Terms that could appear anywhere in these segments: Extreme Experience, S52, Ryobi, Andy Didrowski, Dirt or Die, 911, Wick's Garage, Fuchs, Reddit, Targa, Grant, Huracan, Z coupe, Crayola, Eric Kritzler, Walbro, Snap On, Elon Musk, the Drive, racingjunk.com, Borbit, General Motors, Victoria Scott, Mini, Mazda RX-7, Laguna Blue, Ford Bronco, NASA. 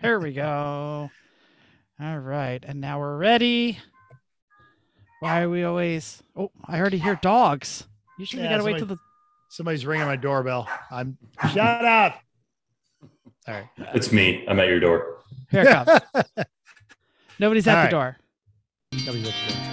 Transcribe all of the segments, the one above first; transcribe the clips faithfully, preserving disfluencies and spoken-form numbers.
There we go. All right. And now we're ready. Why are we always... Oh, I already hear dogs. Usually yeah, we got to wait till the... Somebody's ringing my doorbell. I'm... Shut up. All right. It's me. I'm at your door. Here it comes. Nobody's at right. the door. Nobody's at the door.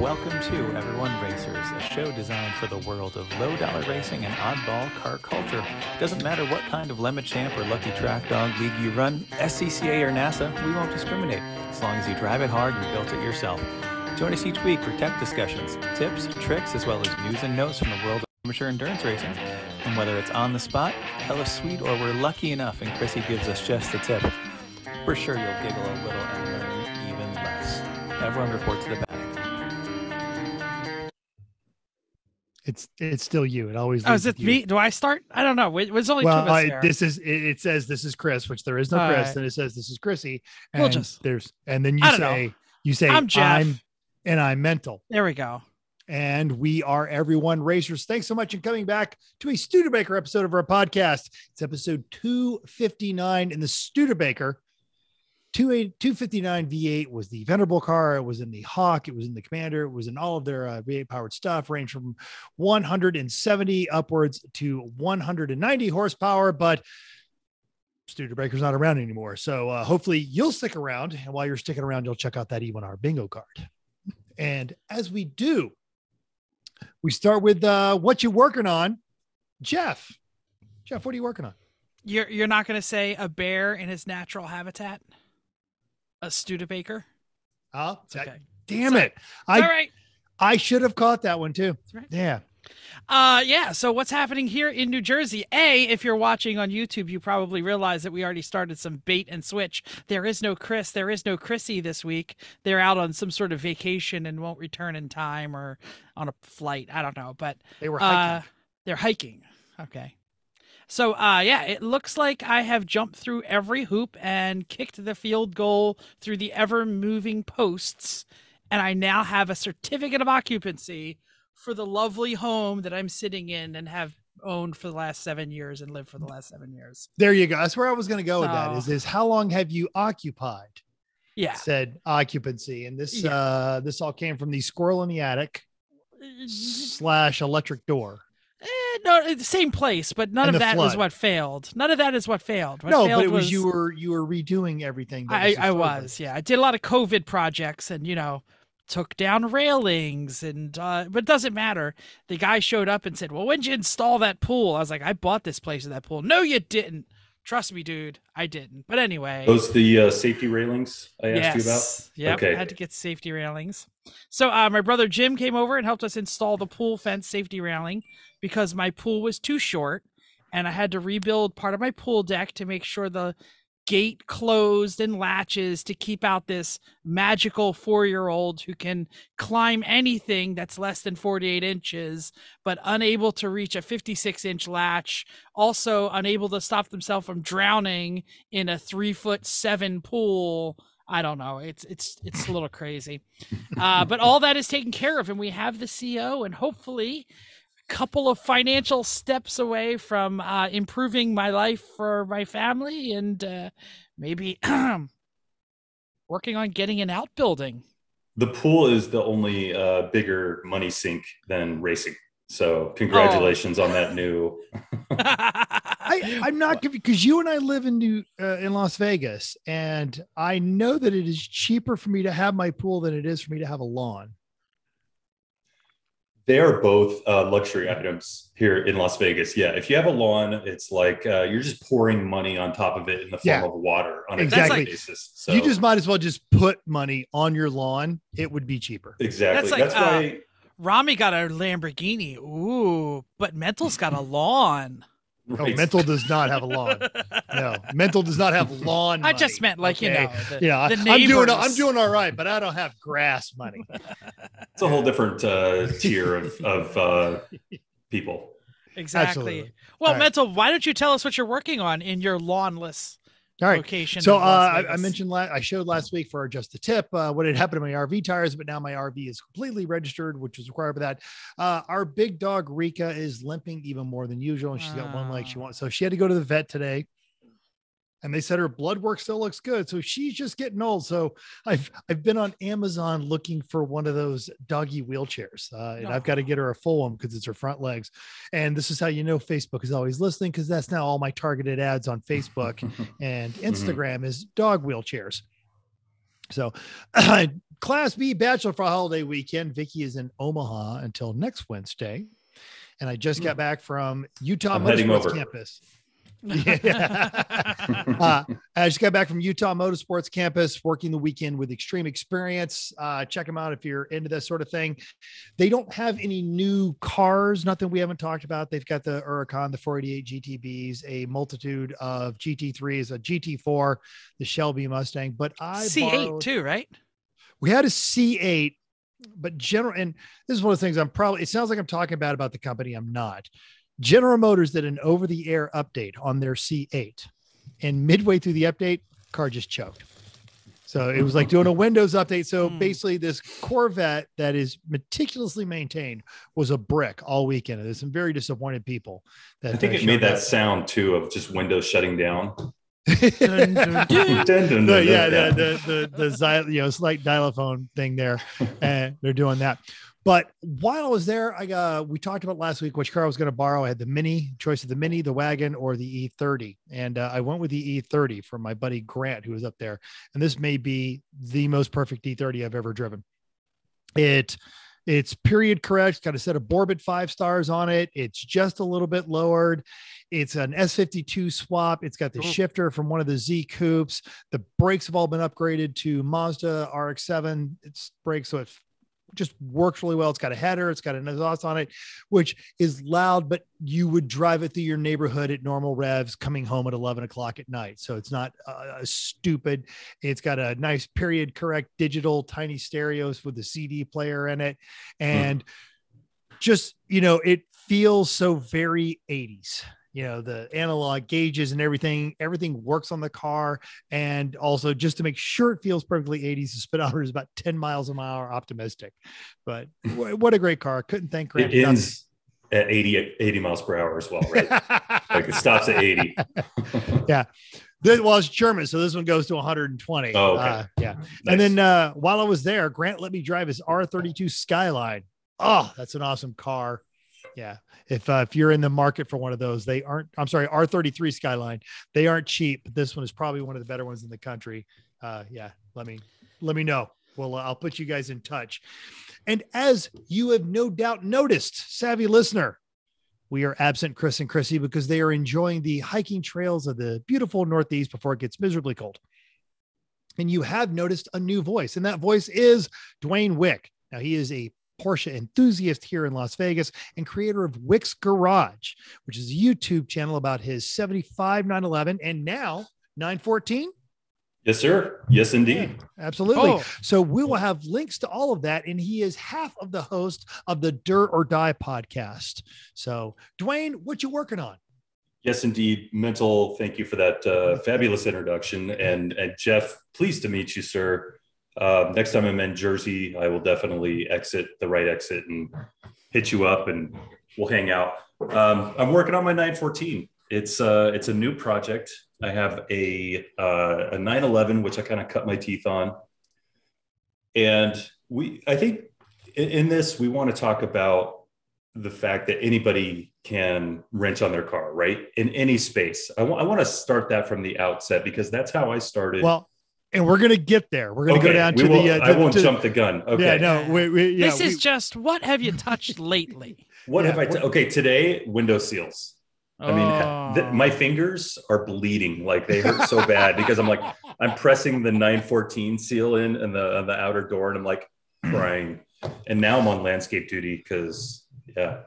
Welcome to Everyone Racers, a show designed for the world of low-dollar racing and oddball car culture. Doesn't matter what kind of Lemma Champ or Lucky Track Dog league you run, S C C A or NASA, we won't discriminate, as long as you drive it hard and built it yourself. Join us each week for tech discussions, tips, tricks, as well as news and notes from the world of amateur endurance racing. And whether it's on the spot, hella sweet, or we're lucky enough and Chrissy gives us just the tip, we're sure you'll giggle a little and learn even less. Everyone reports to the back. It's it's still you. It always. Oh, is it me? Do I start? I don't know. It was only well, two of us there. I, this is. It, it says this is Chris, which there is no All Chris, right. and it says this is Chrissy, and we'll just, there's and then you say know. you say I'm Jeff, I'm, and I'm mental. There we go. And we are Everyone Racers. Thanks so much for coming back to a Studebaker episode of our podcast. It's episode two fifty-nine in the Studebaker. two fifty-nine V eight was the venerable car. It was in the Hawk. It was in the Commander. It was in all of their uh, V eight powered stuff, ranged from one hundred seventy upwards to one hundred ninety horsepower. But Studebaker's not around anymore. So uh, hopefully you'll stick around. And while you're sticking around, you'll check out that E one R bingo card. And as we do, we start with uh, what you're working on. Jeff. Jeff, what are you working on? You're, you're not going to say a bear in his natural habitat? A Studebaker. Oh, that, okay. Damn it. I, all right. I should have caught that one too. Right. Yeah. Uh, yeah. So what's happening here in New Jersey? A, if you're watching on YouTube, you probably realize that we already started some bait and switch. There is no Chris. There is no Chrissy this week. They're out on some sort of vacation and won't return in time or on a flight. I don't know, but they were hiking. Uh, they're hiking. Okay. So, uh, yeah, it looks like I have jumped through every hoop and kicked the field goal through the ever-moving posts, and I now have a certificate of occupancy for the lovely home that I'm sitting in and have owned for the last seven years and lived for the last seven years. There you go. That's where I was going to go so, with that is, is how long have you occupied? Yeah. Said occupancy. And this yeah. uh, this all came from the squirrel in the attic slash electric door. Eh, no, it's the same place, but none and of that flood. is what failed. None of that is what failed. What no, failed but it was, was you were you were redoing everything. That I was, I was yeah. I did a lot of COVID projects, and you know, took down railings, and uh, but it doesn't matter. The guy showed up and said, "Well, when'd you install that pool?" I was like, "I bought this place in that pool." No, you didn't. Trust me, dude, I didn't. But anyway, those the uh, safety railings I asked yes. you about. Yeah, okay. I had to get safety railings. So uh, my brother Jim came over and helped us install the pool fence safety railing, because my pool was too short and I had to rebuild part of my pool deck to make sure the gate closed and latches to keep out this magical four-year-old who can climb anything that's less than forty-eight inches, but unable to reach a fifty-six inch latch, also unable to stop themselves from drowning in a three foot seven pool. I don't know. It's, it's, it's a little crazy, uh, but all that is taken care of. And we have the C O and hopefully couple of financial steps away from uh, improving my life for my family and uh, maybe working on getting an outbuilding. The pool is the only uh, bigger money sink than racing. So congratulations oh. on that new. I, I'm not because you and I live in New uh, in Las Vegas, and I know that it is cheaper for me to have my pool than it is for me to have a lawn. They are both uh, luxury items here in Las Vegas. Yeah. If you have a lawn, it's like uh, you're just pouring money on top of it in the form yeah. of water on exactly. a daily basis. So you just might as well just put money on your lawn. It would be cheaper. Exactly. That's, like, That's uh, why Rami got a Lamborghini. Ooh, but Mental's got a lawn. No, right. Mental does not have a lawn. No, Mental does not have lawn money. I just meant like, okay? you know, the, yeah, the I'm doing, I'm doing all right, but I don't have grass money. It's a whole different uh, tier of, of uh, people. Exactly. Absolutely. Well, right. Mental, why don't you tell us what you're working on in your lawnless All right. Location so uh, I, I mentioned last, I showed last week for just the tip uh, what had happened to my R V tires, but now my R V is completely registered, which was required for that. Uh, our big dog Rika is limping even more than usual, and she's got oh. one leg she wants. So she had to go to the vet today, and they said her blood work still looks good. So she's just getting old. So I've I've been on Amazon looking for one of those doggy wheelchairs, uh, and oh. I've got to get her a full one because it's her front legs. And this is how you know Facebook is always listening, because that's now all my targeted ads on Facebook and Instagram mm-hmm. is dog wheelchairs. So uh, Class B Bachelor for holiday weekend. Vicky is in Omaha until next Wednesday, and I just got back from Utah Motorsports Campus. Yeah. uh, I just got back from Utah Motorsports Campus, working the weekend with Extreme Experience. Uh, check them out if you're into that sort of thing. They don't have any new cars, nothing we haven't talked about. They've got the Huracan, the four eighty-eight G T Bs, a multitude of G T threes, a G T four, the Shelby Mustang. But I C eight borrowed, too, right? We had a C eight, but general, and this is one of the things I'm probably, it sounds like I'm talking bad about the company. I'm not. General Motors did an over-the-air update on their C eight, and midway through the update, car just choked. So it was like doing a Windows update. So mm. basically this Corvette that is meticulously maintained was a brick all weekend. There's some very disappointed people. That I think uh, it made that, that sound too, of just Windows shutting down. dun, dun, dun. Dun, dun, dun, the, yeah, dun, dun. the the the, the you know, slight xylophone thing there, and they're doing that. But while I was there, I uh, we talked about last week which car I was going to borrow. I had the Mini, choice of the Mini, the Wagon, or the E thirty. And uh, I went with the E thirty from my buddy Grant, who was up there. And this may be the most perfect E thirty I've ever driven. It, it's period correct. It's got a set of Borbit five stars on it. It's just a little bit lowered. It's an S fifty-two swap. It's got the cool. shifter from one of the Z coupes. The brakes have all been upgraded to Mazda R X seven. It's brakes, so it's just works really well. It's got a header, it's got an exhaust on it, which is loud, but you would drive it through your neighborhood at normal revs coming home at eleven o'clock at night. So it's not uh, stupid. It's got a nice period correct digital tiny stereos with the C D player in it. And hmm. just, you know, it feels so very eighties. You know, the analog gauges and everything, everything works on the car. And also just to make sure it feels perfectly eighties, the speedometer is about ten miles an hour optimistic, but w- what a great car. I couldn't thank Grant. It ends at eighty, eighty miles per hour as well, right? Like it stops at eighty. Yeah. Well, it's German, so this one goes to one hundred twenty. Oh, okay. uh, Yeah. Nice. And then uh, while I was there, Grant let me drive his R thirty-two Skyline. Oh, that's an awesome car. Yeah. If, uh, if you're in the market for one of those, they aren't, I'm sorry, R thirty-three Skyline, they aren't cheap. But this one is probably one of the better ones in the country. Uh, yeah. Let me, let me know. Well, uh, I'll put you guys in touch. And as you have no doubt noticed, savvy listener, we are absent Chris and Chrissy because they are enjoying the hiking trails of the beautiful Northeast before it gets miserably cold. And you have noticed a new voice, and that voice is Dwayne Wick. Now he is a Porsche enthusiast here in Las Vegas and creator of Wick's Garage, which is a YouTube channel about his seventy-five nine eleven and now nine fourteen. Yes, sir. Yes, indeed. Yeah, absolutely. Oh. So we will have links to all of that. And he is half of the host of the Dirt or Die podcast. So Dwayne, what you working on? Yes, indeed. Mental. Thank you for that uh, fabulous introduction. And, and Jeff, pleased to meet you, sir. Uh, next time I'm in Jersey, I will definitely exit the right exit and hit you up and we'll hang out. Um, I'm working on my nine fourteen. It's uh, it's a new project. I have a, uh, a nine eleven, which I kind of cut my teeth on. And we, I think in, in this, we want to talk about the fact that anybody can wrench on their car, right? In any space. I, w- I want to start that from the outset because that's how I started. Well, and we're going to get there. We're going okay, to go down to will, the... Uh, to, I won't to, jump the gun. Okay. Yeah, no. We, we, yeah, this is we, just, what have you touched lately? What yeah, have I... T- okay, today, window seals. Oh. I mean, th- my fingers are bleeding. Like, they hurt so bad because I'm like, I'm pressing the nine fourteen seal in and the, on the outer door, and I'm like crying. And now I'm on landscape duty because, yeah.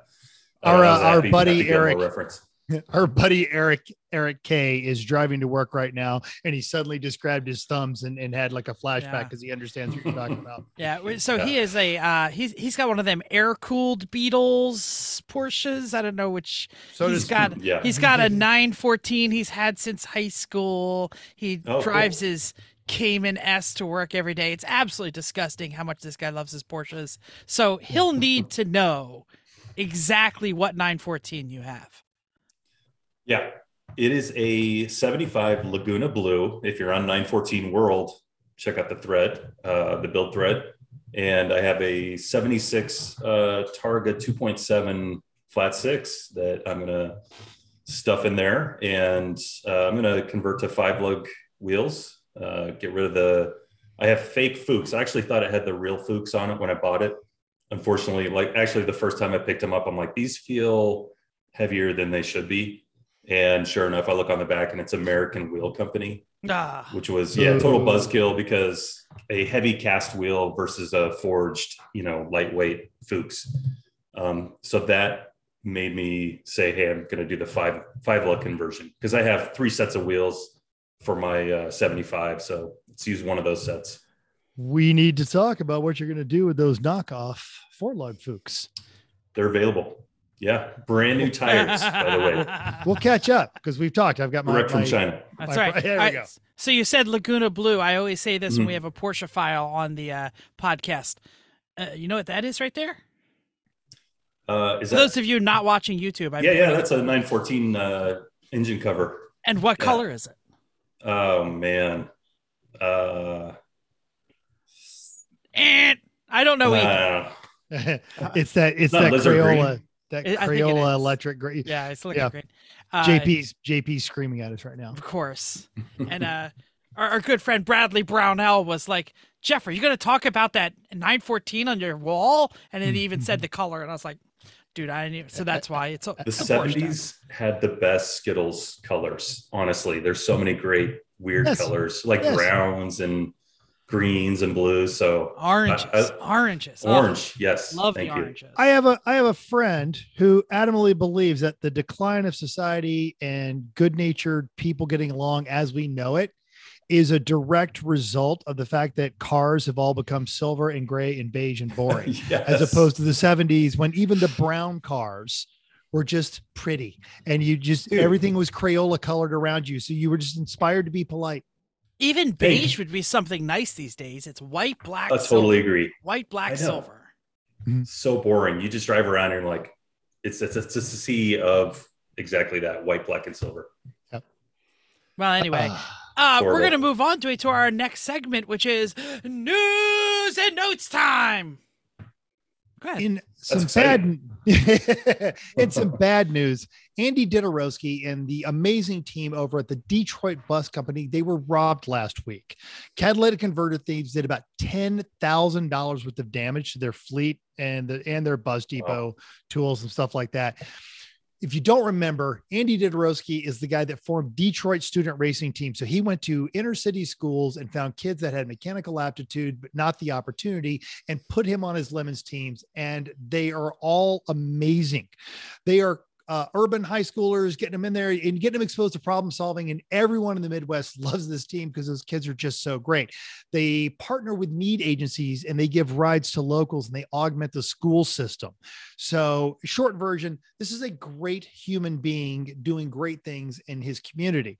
Our, uh, our buddy Eric... reference. Her buddy Eric Eric K is driving to work right now, and he suddenly just grabbed his thumbs and, and had like a flashback because yeah. he understands what you're talking about. Yeah, so yeah. he is a uh, he's he's got one of them air cooled Beetles Porsches. I don't know which. So he's does, got yeah. he's got a nine fourteen he's had since high school. He oh, drives cool. his Cayman S to work every day. It's absolutely disgusting how much this guy loves his Porsches. So he'll need to know exactly what nine fourteen you have. Yeah, it is a seventy-five Laguna Blue. If you're on nine fourteen World, check out the thread, uh, the build thread. And I have a seventy-six uh, Targa two point seven flat six that I'm going to stuff in there. And uh, I'm going to convert to five lug wheels, uh, get rid of the, I have fake Fuchs. I actually thought it had the real Fuchs on it when I bought it. Unfortunately, like actually the first time I picked them up, I'm like, these feel heavier than they should be. And sure enough, I look on the back and it's American Wheel Company, ah. which was yeah total buzzkill because a heavy cast wheel versus a forged, you know, lightweight Fuchs. Um, so that made me say, hey, I'm going to do the five five lug conversion because I have three sets of wheels for my uh, seventy-five. So let's use one of those sets. We need to talk about what you're going to do with those knockoff four lug Fuchs. They're available. Yeah, brand new tires, by the way. We'll catch up because we've talked. I've got my... Direct from China. That's right. There we go. So you said Laguna Blue. I always say this mm-hmm. when we have a Porsche file on the uh, podcast. Uh, you know what that is right there? Uh, is that... Those of you not watching YouTube. I yeah, yeah, that's a nine fourteen uh, engine cover. And what yeah. color is it? Oh, man. Uh... And I don't know uh... either. It's that, it's it's that Crayola. Green. That Crayola electric green. Yeah, it's looking yeah. great. Uh, J P's J P's screaming at us right now. Of course. And uh, our, our good friend Bradley Brownell was like, Jeff, are you going to talk about that nine fourteen on your wall? And it even said the color. And I was like, dude, I didn't even. So that's why it's a, the it's seventies had the best Skittles colors. Honestly, there's so many great weird yes. colors like yes. browns and greens and blues. So oranges, I, I, oranges, orange. Oh, yes. Love Thank the you. Oranges. I have a, I have a friend who adamantly believes that the decline of society and good natured people getting along as we know it is a direct result of the fact that cars have all become silver and gray and beige and boring yes. as opposed to the seventies when even the brown cars were just pretty and you just, Dude. everything was Crayola colored around you. So you were just inspired to be polite. Even beige would be something nice these days. It's white, black, I totally silver. agree. White, black, silver. So boring. You just drive around and like, it's, it's, it's a sea of exactly that, white, black, and silver. Yep. Well, anyway, uh, uh, we're going to move on to, to our next segment, which is news and notes time. Go ahead. In some bad, in some bad news, Andy Didrowski and the amazing team over at the Detroit Bus Company, they were robbed last week. Catalytic converter thieves did about ten thousand dollars worth of damage to their fleet and, the, and their bus depot wow. tools and stuff like that. If you don't remember, Andy Didrowski is the guy that formed Detroit Student Racing Team. So he went to inner city schools and found kids that had mechanical aptitude, but not the opportunity, and put him on his Lemons teams. And they are all amazing. They are uh, urban high schoolers, getting them in there and getting them exposed to problem solving. And everyone in the Midwest loves this team because those kids are just so great. They partner with need agencies and they give rides to locals and they augment the school system. So short version, this is a great human being doing great things in his community.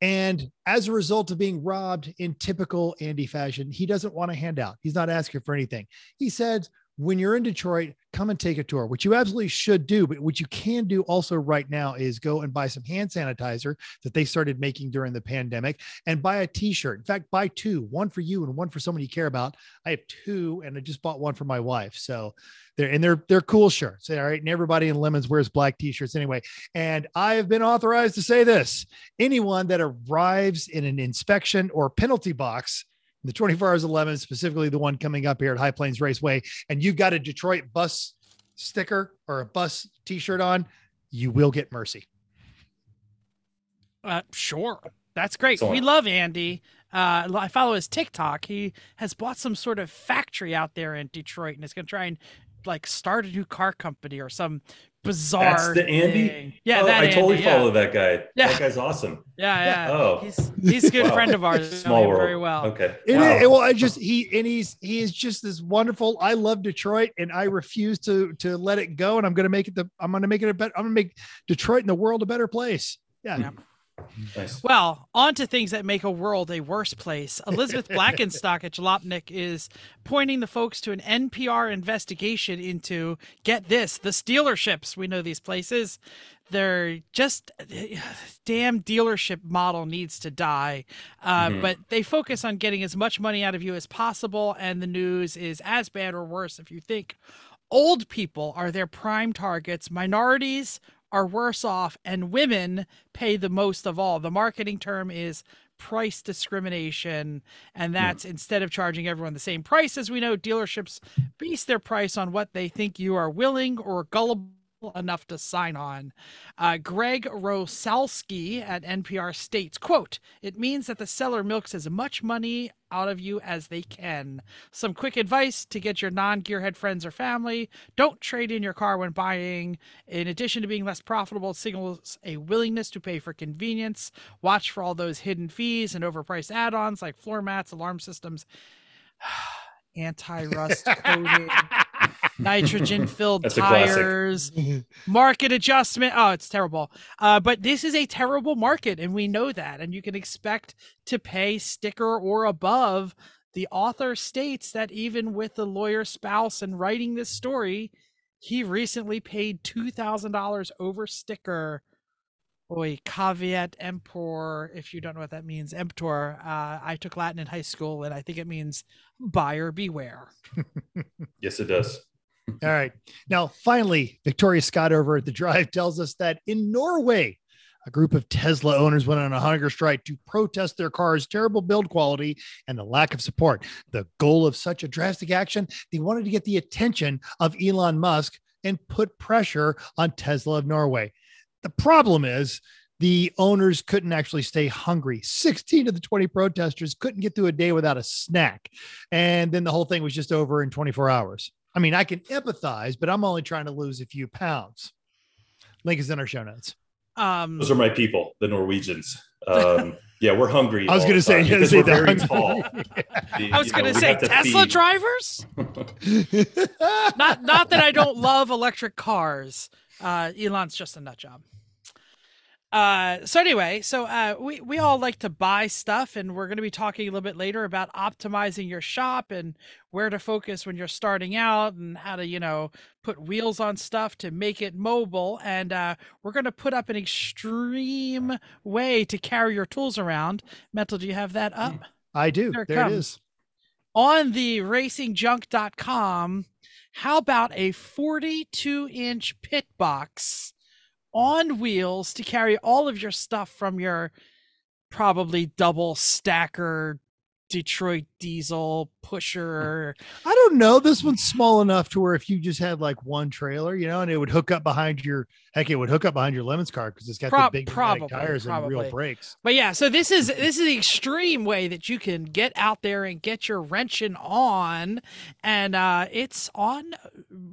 And as a result of being robbed in typical Andy fashion, he doesn't want a handout. He's not asking for anything. He said, when you're in Detroit, come and take a tour, which you absolutely should do. But what you can do also right now is go and buy some hand sanitizer that they started making during the pandemic and buy a t-shirt. In fact, buy two, one for you and one for someone you care about. I have two and I just bought one for my wife. So they're, and they're, they're cool shirts. All right. And everybody in Lemons wears black t-shirts anyway. And I have been authorized to say this, anyone that arrives in an inspection or penalty box the twenty-four hours of Lemons, specifically the one coming up here at High Plains Raceway, and you've got a Detroit bus sticker or a bus t-shirt on, you will get mercy. Uh, sure. That's great. Sorry. We love Andy. Uh, I follow his TikTok. He has bought some sort of factory out there in Detroit and is going to try and like start a new car company or some bizarre That's the Andy? Thing. Yeah, oh, that I Andy, totally yeah. follow that guy. Yeah. That guy's awesome. Yeah, yeah. yeah. Oh, he's he's a good wow. friend of ours. Small world. Very well. Okay. Wow. It, it, well, I just he and he's he is just this wonderful. I love Detroit, and I refuse to to let it go. And I'm gonna make it the. I'm gonna make it a better. I'm gonna make Detroit and the world a better place. Yeah. yeah. Nice. Well, on to things that make a world a worse place. Elizabeth Blackenstock at Jalopnik is pointing the folks to an N P R investigation into, get this, the Stealerships. We know these places. They're just, damn dealership model needs to die. Uh, mm-hmm. But they focus on getting as much money out of you as possible. And the news is as bad or worse if you think old people are their prime targets, minorities are worse off, and women pay the most of all. The marketing term is price discrimination, and that's yeah. instead of charging everyone the same price, as we know, dealerships base their price on what they think you are willing or gullible enough to sign on. Uh, Greg Rosalski at N P R states, quote, "It means that the seller milks as much money out of you as they can. Some quick advice to get your non-gearhead friends or family: don't trade in your car when buying. In addition to being less profitable, it signals a willingness to pay for convenience. Watch for all those hidden fees and overpriced add-ons like floor mats, alarm systems, anti-rust coating, nitrogen-filled tires, market adjustment." Oh, it's terrible. Uh, but this is a terrible market, and we know that. And you can expect to pay sticker or above. The author states that even with the lawyer spouse and writing this story, he recently paid two thousand dollars over sticker. Boy, caveat emptor, if you don't know what that means, emptor. Uh, I took Latin in high school, and I think it means buyer beware. Yes, it does. All right. Now, finally, Victoria Scott over at The Drive tells us that in Norway, a group of Tesla owners went on a hunger strike to protest their car's terrible build quality and the lack of support. The goal of such a drastic action, they wanted to get the attention of Elon Musk and put pressure on Tesla of Norway. The problem is the owners couldn't actually stay hungry. sixteen of the twenty protesters couldn't get through a day without a snack. And then the whole thing was just over in twenty-four hours. I mean, I can empathize, but I'm only trying to lose a few pounds. Link is in our show notes. Um, Those are my people, the Norwegians. Um, yeah, we're hungry. I was going to say, because we're very tall. The, I was going to say Tesla drivers. not, not that I don't love electric cars. Uh, Elon's just a nut job. Uh, so anyway, so uh, we, we all like to buy stuff, and we're going to be talking a little bit later about optimizing your shop and where to focus when you're starting out and how to, you know, put wheels on stuff to make it mobile. And uh, we're going to put up an extreme way to carry your tools around. Metal, do you have that up? I do. There it, there it is. On the racing junk dot com, how about a forty-two inch pit box on wheels to carry all of your stuff from your probably double stacker Detroit diesel pusher? I don't know. This one's small enough to where if you just had like one trailer, you know, and it would hook up behind your, heck, it would hook up behind your Lemons car because it's got Pro- the big probably, tires probably. and real brakes. But yeah, so this is this is the extreme way that you can get out there and get your wrenching on, and uh, it's on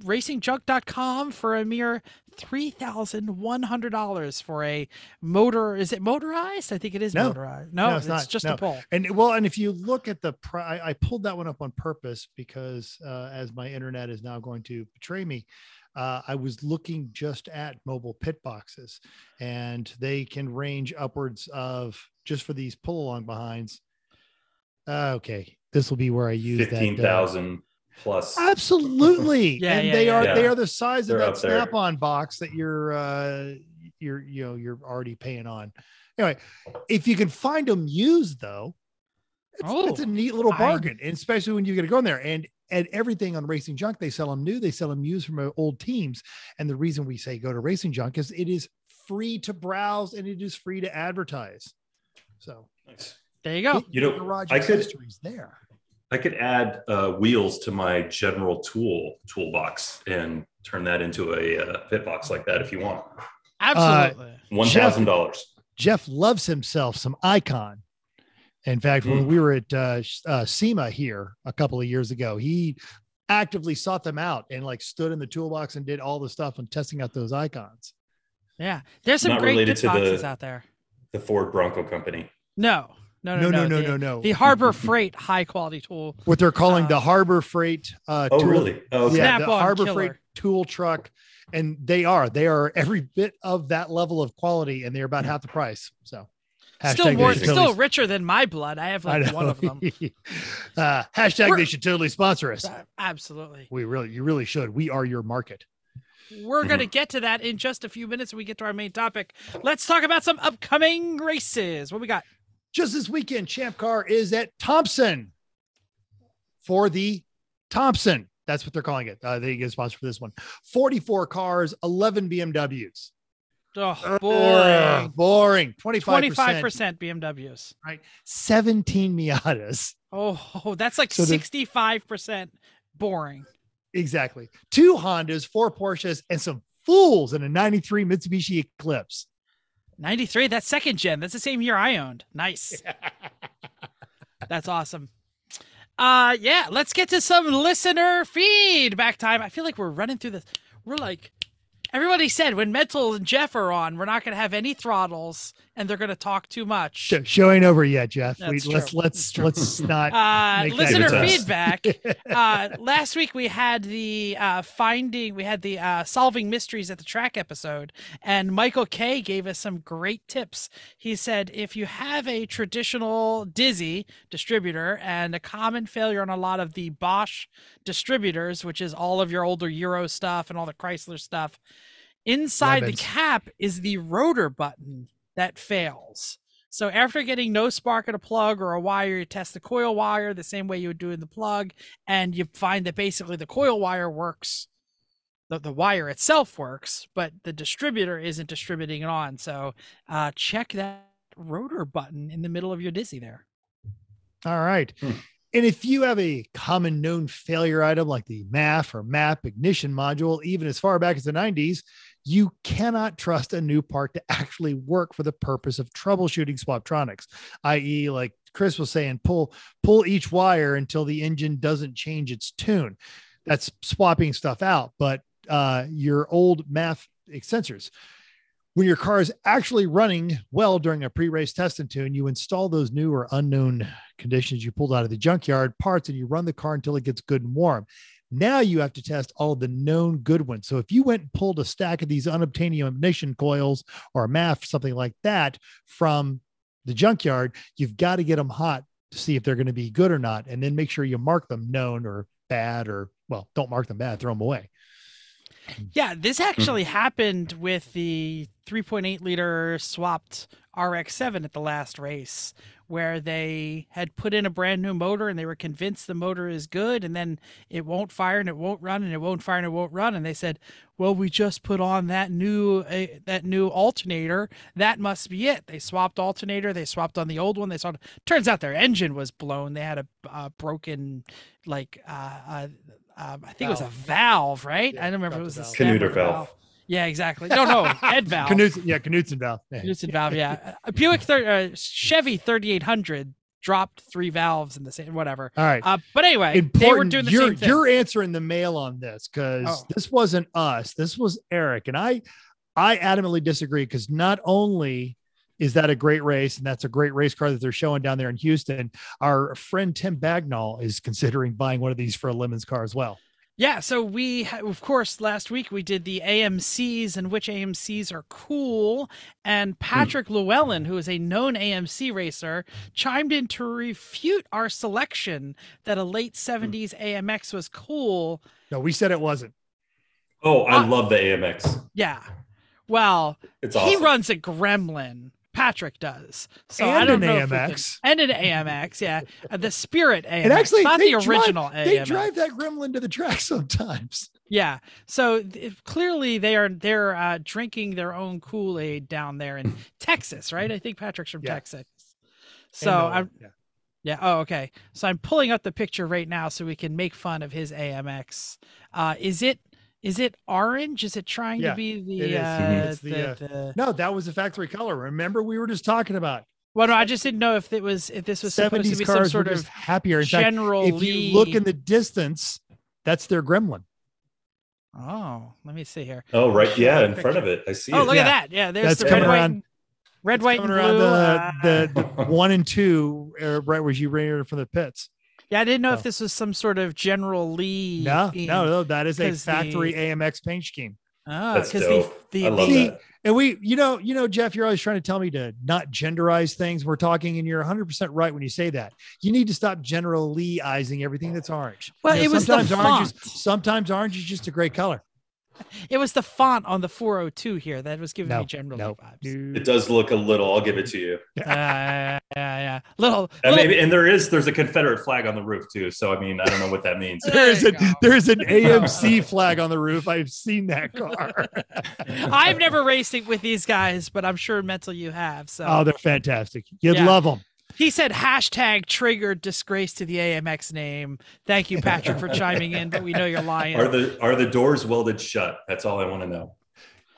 racing junk dot com for a mere three thousand one hundred dollars for a motor. Is it motorized? I think it is no. motorized. No, no it's, it's not. just no. a pole. And well, and if you look at the price, I pulled that one up on purpose because uh, as my internet is now going to betray me, uh, I was looking just at mobile pit boxes, and they can range upwards of, just for these pull along behinds. Uh, okay. This will be where I use fifteen thousand. Plus, absolutely. yeah, and yeah, they yeah, are yeah. they are the size They're of that Snap On box that you're uh you're you know you're already paying on. Anyway, if you can find them used though, it's, oh, it's a neat little bargain, I, especially when you get to go in there. And and everything on Racing Junk, they sell them new, they sell them used from old teams. And the reason we say go to Racing Junk is it is free to browse and it is free to advertise. So nice. There you go. It, you know, garage I could history's there. I could add uh, wheels to my general tool toolbox and turn that into a uh, pit box like that if you want. Absolutely. Uh, one thousand dollars. Jeff loves himself some Icon. In fact, mm. when we were at uh, uh, SEMA here a couple of years ago, he actively sought them out and like stood in the toolbox and did all the stuff and testing out those icons. Yeah. There's some great kit boxes out there. The Ford Bronco company. No, no, no, no, no, no, the, no, no. The Harbor Freight high quality tool. What they're calling uh, the Harbor Freight. Uh, oh, tool, really? Oh, okay. Yeah, the Harbor killer. Freight tool truck. And they are, they are every bit of that level of quality, and they're about half the price. So still more, still richer than my blood. I have like I one of them. uh, hashtag We're, they should totally sponsor us. Uh, absolutely. We really, you really should. We are your market. We're going to get to that in just a few minutes when we get to our main topic. Let's talk about some upcoming races. What we got? Just this weekend, Champ Car is at Thompson for the Thompson. That's what they're calling it. Uh, they get sponsored for this one. forty-four cars, eleven B M Ws. Oh, boring. Uh, boring. twenty-five percent. twenty-five percent B M Ws. Right. seventeen Miatas. Oh, that's like so sixty-five percent boring. Exactly. Two Hondas, four Porsches, and some fools in a ninety-three Mitsubishi Eclipse. ninety-three, that's second gen. That's the same year I owned. Nice. That's awesome. Uh, yeah, let's get to some listener feedback time. I feel like we're running through this. We're like, everybody said when Mental and Jeff are on, we're not going to have any throttles and they're going to talk too much. Show, show ain't over yet, Jeff. We, let's let's let's not. Uh, make listener feedback. uh, last week we had the uh, finding, we had the uh, solving mysteries at the track episode, and Michael K gave us some great tips. He said if you have a traditional Dizzy distributor, and a common failure on a lot of the Bosch distributors, which is all of your older Euro stuff and all the Chrysler stuff. Inside Lemons. The cap is the rotor button that fails. So after getting no spark at a plug or a wire, you test the coil wire the same way you would do in the plug, and you find that basically the coil wire works, the, the wire itself works, but the distributor isn't distributing it on. So uh, check that rotor button in the middle of your Dizzy there. All right. Hmm. And if you have a common known failure item like the M A F or M A P ignition module, even as far back as the nineties, you cannot trust a new part to actually work for the purpose of troubleshooting Swaptronics, that is like Chris was saying, pull, pull each wire until the engine doesn't change its tune. That's swapping stuff out, but uh, your old M A F sensors. When your car is actually running well during a pre-race test and tune, you install those new or unknown conditions you pulled out of the junkyard parts, and you run the car until it gets good and warm. Now you have to test all the known good ones. So if you went and pulled a stack of these unobtainium ignition coils or a M A F, something like that from the junkyard, you've got to get them hot to see if they're going to be good or not. And then make sure you mark them known or bad, or, well, don't mark them bad, throw them away. Yeah, this actually mm-hmm. happened with the three point eight liter swapped R X seven at the last race, where they had put in a brand new motor and they were convinced the motor is good, and then it won't fire and it won't run and it won't fire and it won't run. And they said, well, we just put on that new uh, that new alternator. That must be it. They swapped alternator. They swapped on the old one. They saw. Turns out their engine was blown. They had a uh, broken like uh, uh Um, I think valve. It was a valve, right? Yeah, I don't remember if it was a Canuter valve. valve. Yeah, exactly. No, no, head valve. Knudsen, yeah, Knudsen valve. Yeah. Knudsen valve, yeah. A Buick thir- uh, Chevy thirty-eight hundred dropped three valves in the same, whatever. All right. Uh, but anyway, Important. They were doing the you're, same thing. You're answering the mail on this because oh. this wasn't us. This was Eric. And I, I adamantly disagree, because not only is that a great race, and that's a great race car that they're showing down there in Houston, our friend Tim Bagnall is considering buying one of these for a Lemons car as well. Yeah. So we, of course, last week we did the A M Cs and which A M Cs are cool. And Patrick mm. Llewellyn, who is a known A M C racer, chimed in to refute our selection that a late seventies mm. A M X was cool. No, we said it wasn't. Oh, I uh, love the A M X. Yeah. Well, it's awesome. He runs a Gremlin. Patrick does. So and I don't an know A M X. Can, and an A M X, yeah. Uh, the Spirit A M X, and actually, not the original drive, A M X. They drive that Gremlin to the track sometimes. Yeah. So th- clearly they are, they're uh, drinking their own Kool-Aid down there in Texas, right? I think Patrick's from yeah. Texas. So I'm, yeah. yeah. Oh, okay. So I'm pulling up the picture right now so we can make fun of his A M X. Uh, is it Is it orange? Is it trying yeah, to be the, uh, mm-hmm. the, the, uh, the? No, that was the factory color. Remember, we were just talking about. Well, no, I just didn't know if it was if this was supposed to be some sort of happier. In generally, fact, if you look in the distance, That's their gremlin. Oh, let me see here. Oh, right. Yeah, in front of it. I see. Oh, look at that. Yeah, there's the red, white, red, white, and blue. The, the, the one and two, uh, right where you ran in from the pits. Yeah, I didn't know oh. if this was some sort of General Lee. No, no, no, that is a factory the... A M X paint scheme. Oh, that's dope. The, the, I love the, that. And we, you know, you know, Jeff, you're always trying to tell me to not genderize things we're talking, and you're one hundred percent right when you say that. You need to stop General Lee-izing everything that's orange. Well, you know, it was sometimes the font. Orange is, sometimes orange is just a great color. It was the font on the four oh two here that was giving no, me General no. Lee vibes. It does look a little. I'll give it to you. Uh, yeah, yeah, little. And, little. Maybe, and there is there's a Confederate flag on the roof too. So I mean, I don't know what that means. there is a, there's an A M C flag on the roof. I've seen that car. I've never raced it with these guys, but I'm sure Mental you have. So oh, they're fantastic. You'd yeah. love them. He said, hashtag triggered disgrace to the A M X name. Thank you, Patrick, for chiming in, but we know you're lying. Are the are the doors welded shut? That's all I want to know.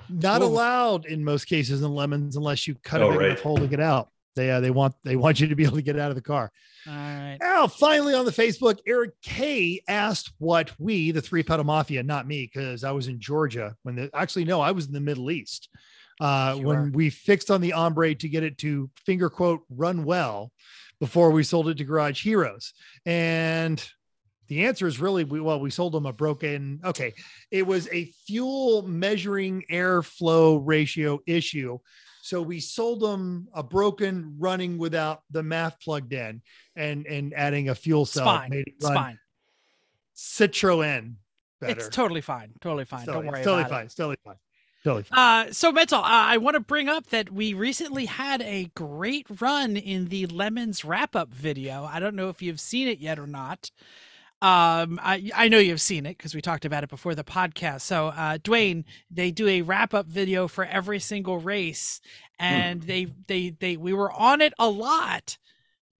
Not well, allowed in most cases in Lemons unless you cut oh, it right. with holding it out. They uh, they want they want you to be able to get out of the car. All right. Now, finally on the Facebook, Eric K asked what we, the Three Pedal Mafia, not me, because I was in Georgia when the actually no, I was in the Middle East. Uh, sure. When we fixed on the ombre to get it to finger quote run well before we sold it to Garage Heroes. And the answer is really, we, well, we sold them a broken, okay. It was a fuel measuring airflow ratio issue. So we sold them a broken running without the M A F plugged in and, and adding a fuel cell. It's fine. Made it run. It's fine. Citroen. Better. It's totally fine. Totally fine. Totally, Don't worry totally about fine. it. It's totally fine. Uh, so Mental, uh, I want to bring up that we recently had a great run in the Lemons wrap-up video. I don't know if you've seen it yet or not. Um, I, I know you've seen it because we talked about it before the podcast. So uh, Dwayne, they do a wrap-up video for every single race, and mm. they, they, they, we were on it a lot.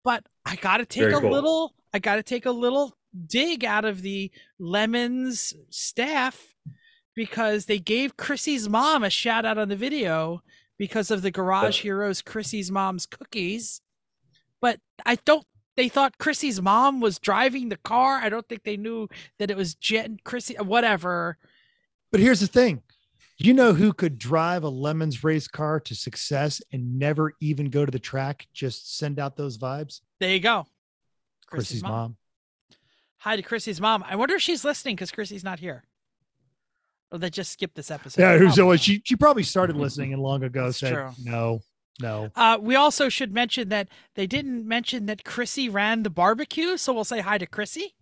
But I got to take Very a cool. little, I got to take a little dig out of the Lemons staff, because they gave Chrissy's mom a shout out on the video because of the Garage Heroes Chrissy's mom's cookies. But I don't, they thought Chrissy's mom was driving the car. I don't think they knew that it was Jet and Chrissy, whatever. But here's the thing. You know who could drive a Lemons race car to success and never even go to the track, just send out those vibes? There you go. Chrissy's, Chrissy's mom. mom. Hi to Chrissy's mom. I wonder if she's listening because Chrissy's not here. Or they just skipped this episode. Yeah, who's always she? She probably started listening and long ago That's said true. no, no. Uh, we also should mention that they didn't mention that Chrissy ran the barbecue, so we'll say hi to Chrissy.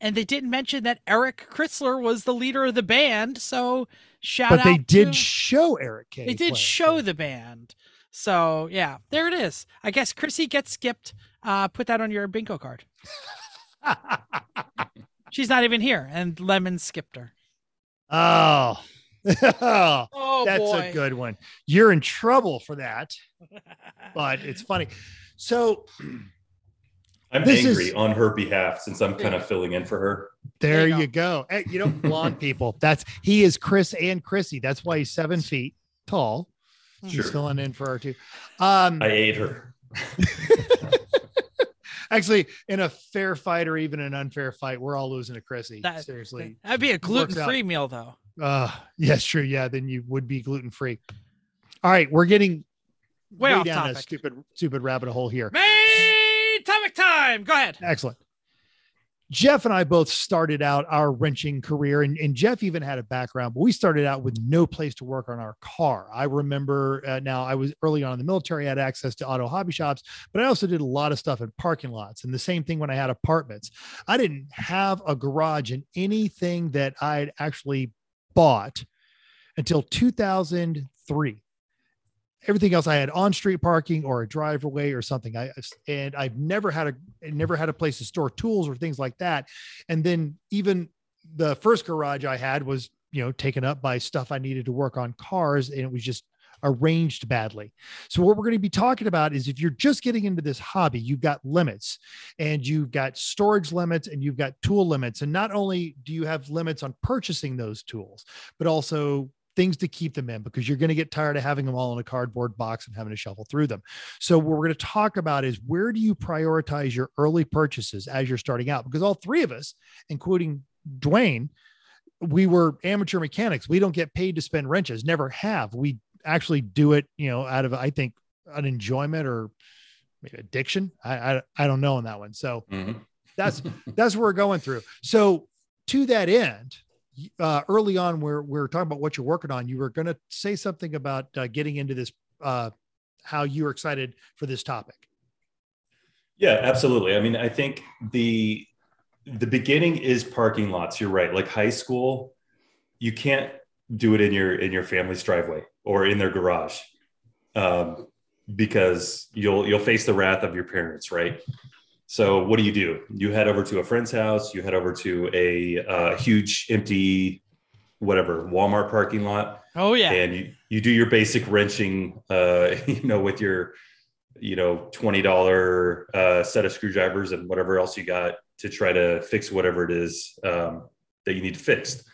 And they didn't mention that Eric Kritzler was the leader of the band, so shout but out. But they did to, show Eric K. They did show it. the band, so yeah, there it is. I guess Chrissy gets skipped. Uh, put that on your bingo card. She's not even here, and Lemon skipped her. Oh, oh that's boy. a good one. You're in trouble for that, but it's funny. So I'm angry is, on her behalf since I'm kind of filling in for her. There, there you go. go. Hey, you know, blonde people. That's he is Chris and Chrissy. That's why he's seven feet tall. Sure. She's filling in for her too. Um, I ate her. Actually, in a fair fight or even an unfair fight, we're all losing to Chrissy. That, Seriously. That'd be a gluten-free meal, though. Uh, yes, true. Yeah, then you would be gluten-free. All right, we're getting way, way down topic. a stupid, stupid rabbit hole here. Main topic time! Go ahead. Excellent. Jeff and I both started out our wrenching career, and, and Jeff even had a background, but we started out with no place to work on our car. I remember uh, now I was early on in the military, I had access to auto hobby shops, but I also did a lot of stuff in parking lots. And the same thing when I had apartments, I didn't have a garage in anything that I'd actually bought until two thousand three. Everything else I had on street parking or a driveway or something. I, and I've never had a, never had a place to store tools or things like that. And then even the first garage I had was, you know, taken up by stuff I needed to work on cars, and it was just arranged badly. So what we're going to be talking about is if you're just getting into this hobby, you've got limits, and you've got storage limits, and you've got tool limits. And not only do you have limits on purchasing those tools, but also things to keep them in, because you're going to get tired of having them all in a cardboard box and having to shuffle through them. So what we're going to talk about is, where do you prioritize your early purchases as you're starting out? Because all three of us, including Dwayne, we were amateur mechanics. We don't get paid to spin wrenches, never have. We actually do it, you know, out of, I think, an enjoyment or maybe addiction. I, I, I don't know on that one. So mm-hmm. that's, that's what we're going through. So to that end, uh, early on where we were talking about what you're working on, you were going to say something about uh, getting into this, uh, how you were excited for this topic. Yeah, absolutely. I mean, I think the, the beginning is parking lots. You're right. Like high school, you can't do it in your, in your family's driveway or in their garage, um, because you'll, you'll face the wrath of your parents. Right. So what do you do? You head over to a friend's house, you head over to a uh, huge empty, whatever, Walmart parking lot. Oh yeah. And you, you do your basic wrenching, uh, you know, with your, you know, twenty dollars uh, set of screwdrivers and whatever else you got to try to fix whatever it is um, that you need fixed.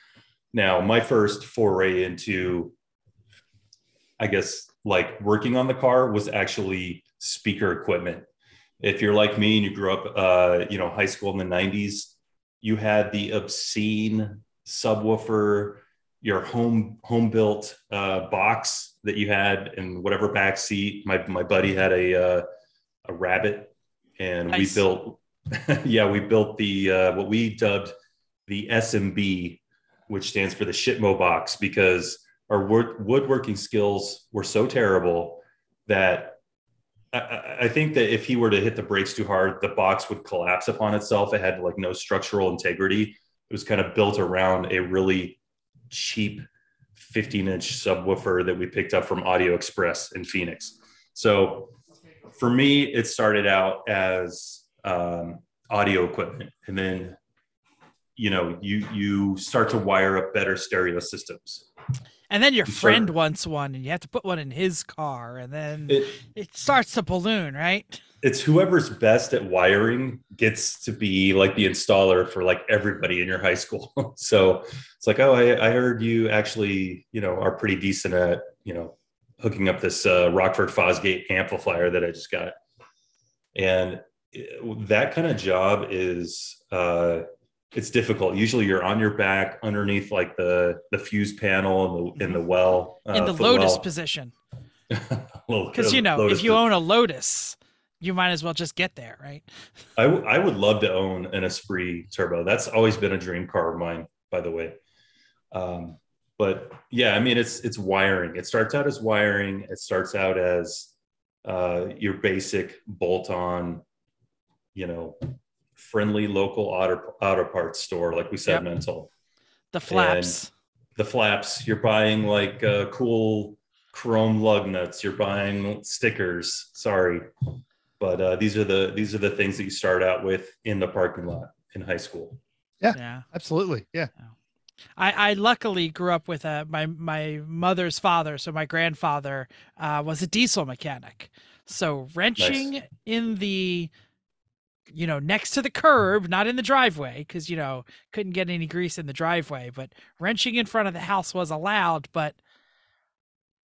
Now, my first foray into, I guess, like working on the car was actually speaker equipment. If you're like me and you grew up, uh, you know, high school in the nineties, you had the obscene subwoofer, your home home built uh, box that you had in whatever back seat. My my buddy had a uh, a Rabbit, and nice. we built yeah we built the uh, what we dubbed the S M B, which stands for the Shitmo box, because our wood, woodworking skills were so terrible that I, I think that if he were to hit the brakes too hard, the box would collapse upon itself. It had like no structural integrity. It was kind of built around a really cheap fifteen inch subwoofer that we picked up from Audio Express in Phoenix. So for me, it started out as um, audio equipment. And then, you know, you, you start to wire up better stereo systems. And then your friend wants one and you have to put one in his car, and then it, it starts to balloon, right? It's whoever's best at wiring gets to be like the installer for like everybody in your high school. So it's like, oh, I, I heard you actually, you know, are pretty decent at, you know, hooking up this uh, Rockford Fosgate amplifier that I just got. And that kind of job is, uh, it's difficult. Usually you're on your back underneath like the, the fuse panel and the, and the well. Uh, in the lotus well. position. Because, you know, lotus if you position. own a Lotus, you might as well just get there, right? I, w- I would love to own an Esprit Turbo. That's always been a dream car of mine, by the way. Um, but yeah, I mean, it's it's wiring. It starts out as wiring. It starts out as uh, your basic bolt-on, you know, friendly local auto auto parts store, like we said, yep. Mental. The flaps. And the flaps. You're buying like uh, cool chrome lug nuts. You're buying stickers. Sorry, but uh, these are the these are the things that you start out with in the parking lot in high school. Yeah, yeah. Absolutely. Yeah. I, I luckily grew up with a, my my mother's father, so my grandfather uh, was a diesel mechanic. So wrenching nice. in the you know, next to the curb, not in the driveway, because, you know, couldn't get any grease in the driveway, but wrenching in front of the house was allowed, but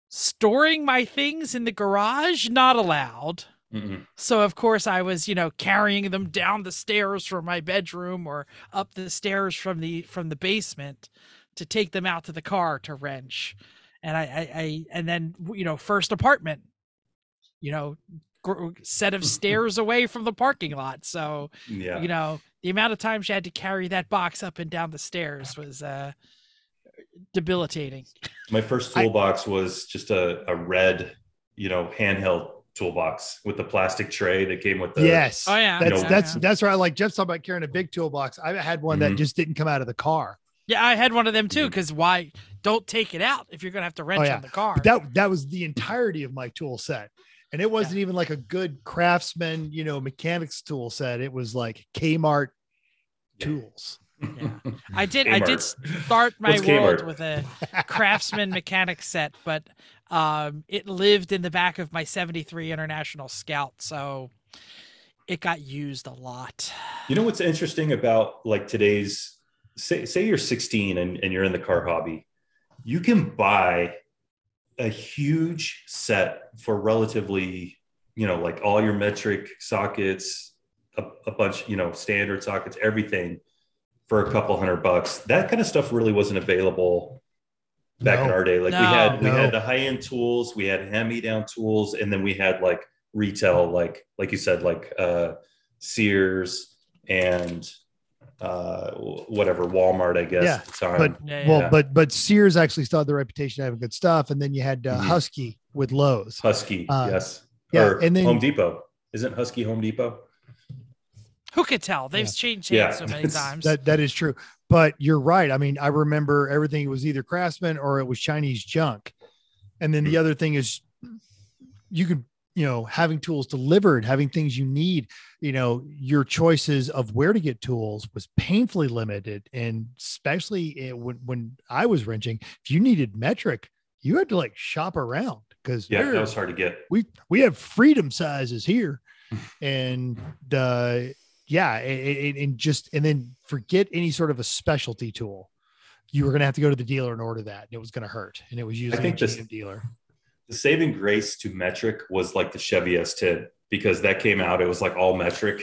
storing my things in the garage, not allowed. Mm-mm. So of course I was, you know, carrying them down the stairs from my bedroom or up the stairs from the, from the basement to take them out to the car to wrench. And I, I, I and then, you know, first apartment, you know, set of stairs away from the parking lot. So, yeah. you know, the amount of times you had to carry that box up and down the stairs was uh, debilitating. My first toolbox I, was just a, a red, you know, handheld toolbox with the plastic tray that came with the, yes. Oh yeah. That's, know, that's, that's right. Like Jeff's talking about carrying a big toolbox. I had one mm-hmm. that just didn't come out of the car. Yeah, I had one of them too, because why don't take it out if you're going to have to wrench oh, yeah. on the car? But that that was the entirety of my tool set. And it wasn't yeah. even like a good craftsman, you know, mechanics tool set. It was like Kmart yeah. tools. Yeah. I did. Kmart. I did start my What's world Kmart? with a craftsman mechanic set, but um, it lived in the back of my seventy-three International Scout. So it got used a lot. You know, what's interesting about like today's say, say you're sixteen and, and you're in the car hobby, you can buy a huge set for relatively, you know, like all your metric sockets, a, a bunch, you know, standard sockets, everything for a couple hundred bucks. That kind of stuff really wasn't available back no. in our day. Like no, we had, no. we had the high-end tools, we had hand-me-down tools, and then we had like retail, like, like you said, like uh, Sears and uh, whatever, Walmart, I guess. Yeah. At the time. But, yeah, yeah, well, yeah. but, but Sears actually still had the reputation of having good stuff. And then you had uh, mm-hmm. Husky with Lowe's. Husky. Uh, yes. Yeah. Or and then Home Depot. Isn't Husky Home Depot? Who could tell? They've yeah. changed hands yeah. so many times. That that is true. But you're right. I mean, I remember everything was either Craftsman or it was Chinese junk. And then the other thing is you could, you know, having tools delivered, having things you need, you know, your choices of where to get tools was painfully limited. And especially when, when I was wrenching, if you needed metric, you had to like shop around because yeah, that was hard to get. We, we have freedom sizes here. And, uh, yeah. And, and just, and then forget any sort of a specialty tool. You were going to have to go to the dealer and order that. And it was going to hurt. And it was usually a this, dealer. The saving grace to metric was like the Chevy S ten, because that came out. It was like all metric.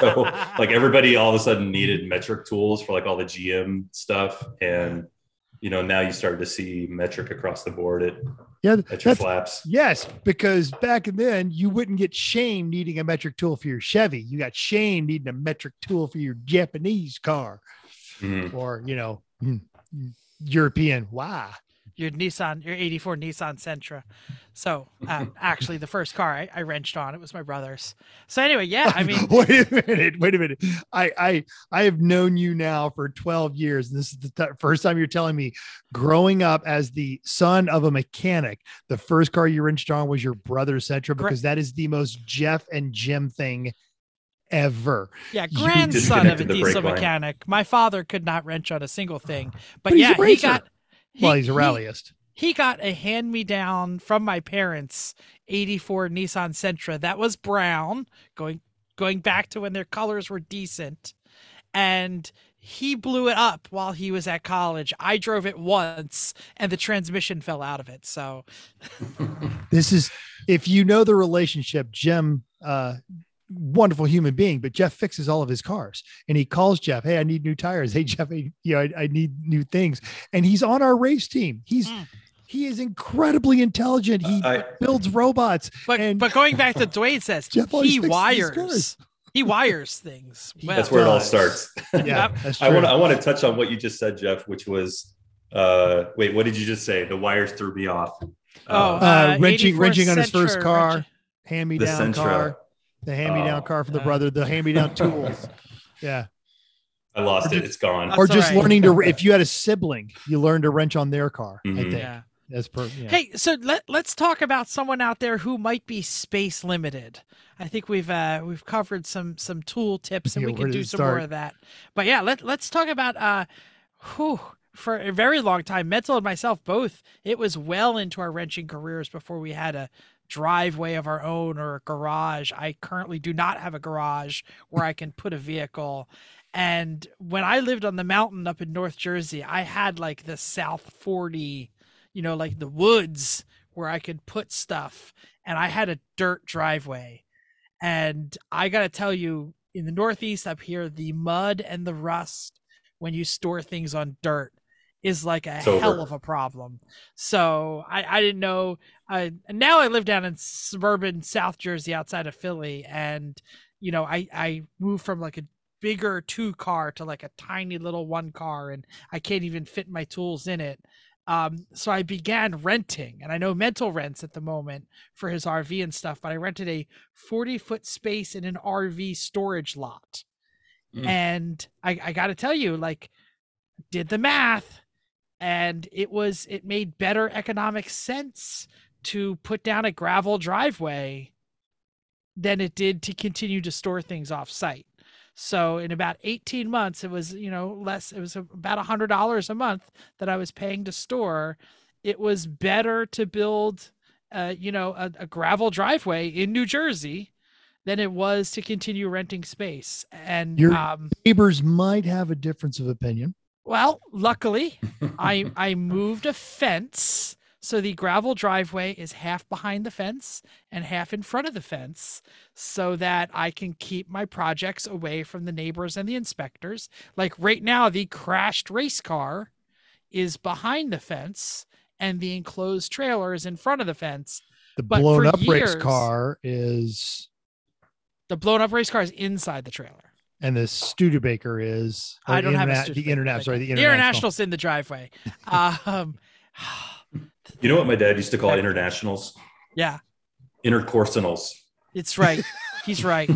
So like everybody all of a sudden needed metric tools for like all the G M stuff. And, you know, now you start to see metric across the board at, yeah, at your flaps. Yes, because back then you wouldn't get shamed needing a metric tool for your Chevy. You got shamed needing a metric tool for your Japanese car mm. or, you know, European. Why? Your Nissan, your eighty-four Nissan Sentra. So um, actually the first car I, I wrenched on, it was my brother's. So anyway, yeah, I mean. wait a minute, wait a minute. I, I, I have known you now for twelve years. And this is the t- first time you're telling me growing up as the son of a mechanic, the first car you wrenched on was your brother's Sentra, because that is the most Jeff and Jim thing ever. Yeah, grandson of a diesel mechanic. My father could not wrench on a single thing, but, but yeah, he got... He, well, he's a rallyist. He, he got a hand-me-down from my parents, eighty-four Nissan Sentra. That was brown, going going back to when their colors were decent. And he blew it up while he was at college. I drove it once, and the transmission fell out of it. So this is, if you know the relationship, Jim, uh, wonderful human being, but Jeff fixes all of his cars, and he calls Jeff, hey, I need new tires. Hey, Jeff, I, you know, I, I need new things. And he's on our race team. He's, mm. he is incredibly intelligent. He uh, I, builds robots. But, and, but going back to Dwayne says, he wires, he wires things. Well, that's where it all starts. Yeah, that's true. I want to, I want to touch on what you just said, Jeff, which was, uh, wait, what did you just say? The wires threw me off. Oh, uh, uh, wrenching, wrenching on his first car, wrenching. hand-me-down car. The hand-me-down oh, car for the no. brother, the hand-me-down tools. Yeah. I lost just, it. It's gone. That's or just right. learning to, if you had a sibling, you learned to wrench on their car, mm-hmm. I think. Yeah. As per, yeah. Hey, so let, let's talk about someone out there who might be space limited. I think we've uh, we've covered some some tool tips, and yeah, we can do some start? more of that. But yeah, let, let's talk about, uh, whew, for a very long time, Mental and myself both, it was well into our wrenching careers before we had a driveway of our own or a garage. I currently do not have a garage where I can put a vehicle. And when I lived on the mountain up in North Jersey, I had like the South forty, you know, like the woods where I could put stuff. And I had a dirt driveway. And I got to tell you, in the Northeast up here, the mud and the rust when you store things on dirt is like a so hell hurt. of a problem. So I, I didn't know. I, now I live down in suburban South Jersey outside of Philly. And, you know, I, I moved from like a bigger two car to like a tiny little one car, and I can't even fit my tools in it. Um, so I began renting, and I know Mental rents at the moment for his R V and stuff, but I rented a forty foot space in an R V storage lot. Mm. And I, I got to tell you, like, did the math. And it was, it made better economic sense to put down a gravel driveway than it did to continue to store things off site. So in about eighteen months, it was, you know, less, it was about a hundred dollars a month that I was paying to store. It was better to build, uh, you know, a, a gravel driveway in New Jersey than it was to continue renting space. And your um, neighbors might have a difference of opinion. Well, luckily, I I moved a fence So the gravel driveway is half behind the fence and half in front of the fence so that I can keep my projects away from the neighbors and the inspectors. Like right now, the crashed race car is behind the fence and the enclosed trailer is in front of the fence. The blown up years, race car is... The blown up race car is inside the trailer. And the Studebaker is... I don't interna- have a the interna- sorry, the international. The international's in the driveway. Um, you know what my dad used to call internationals? Yeah. Intercorsinals. It's right. He's right.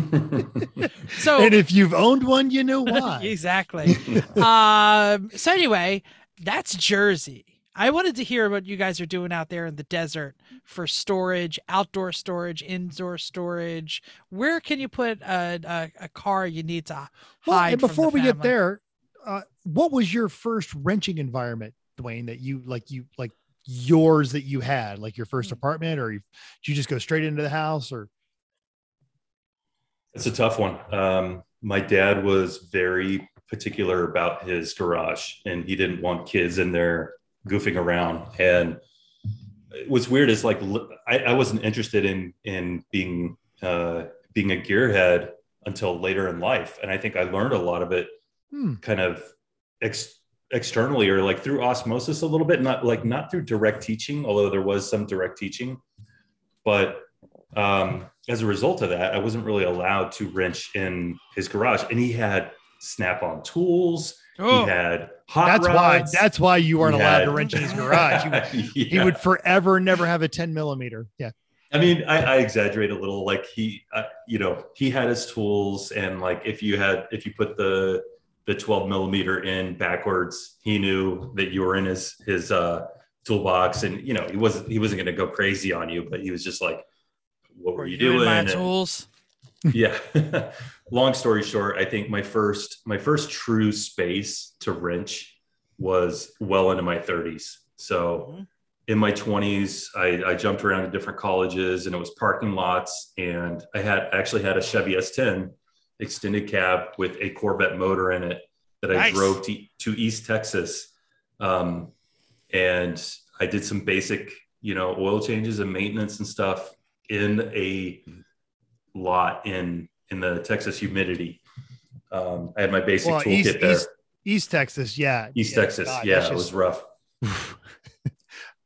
So, and if you've owned one, you know why. Exactly. um, so anyway, that's Jersey. I wanted to hear what you guys are doing out there in the desert for storage, outdoor storage, indoor storage. Where can you put a, a, a car you need to hide? Well, and before we get there, uh, what was your first wrenching environment, Dwayne, that you like, you like yours that you had, like your first apartment, or you, did you just go straight into the house? Or it's a tough one. Um, my dad was very particular about his garage, and he didn't want kids in there goofing around. And what's weird is like, I, I wasn't interested in, in being, uh, being a gearhead until later in life. And I think I learned a lot of it hmm. kind of ex- externally or like through osmosis a little bit, not like not through direct teaching, although there was some direct teaching, but, um, as a result of that, I wasn't really allowed to wrench in his garage. And he had Snap On tools. Oh, he had hot that's rods. Why that's why you weren't he allowed had, to wrench in his garage. He would, yeah. he would forever never have a ten millimeter. Yeah. I mean, I, I exaggerate a little. Like he, uh, you know, he had his tools, and like if you had, if you put the the twelve millimeter in backwards, he knew that you were in his his uh, toolbox, and you know he wasn't he wasn't going to go crazy on you, but he was just like, "What were, were you, you doing?" In my and, tools. Yeah. Long story short, I think my first my first true space to wrench was well into my thirties. So mm-hmm. in my twenties, I, I jumped around to different colleges, and it was parking lots. And I had actually had a Chevy S ten extended cab with a Corvette motor in it that I nice. drove to, to East Texas. Um, and I did some basic, you know, oil changes and maintenance and stuff in a lot in in the Texas humidity. um I had my basic well, toolkit east, there east, east Texas yeah east yeah, Texas God, yeah just... it was rough.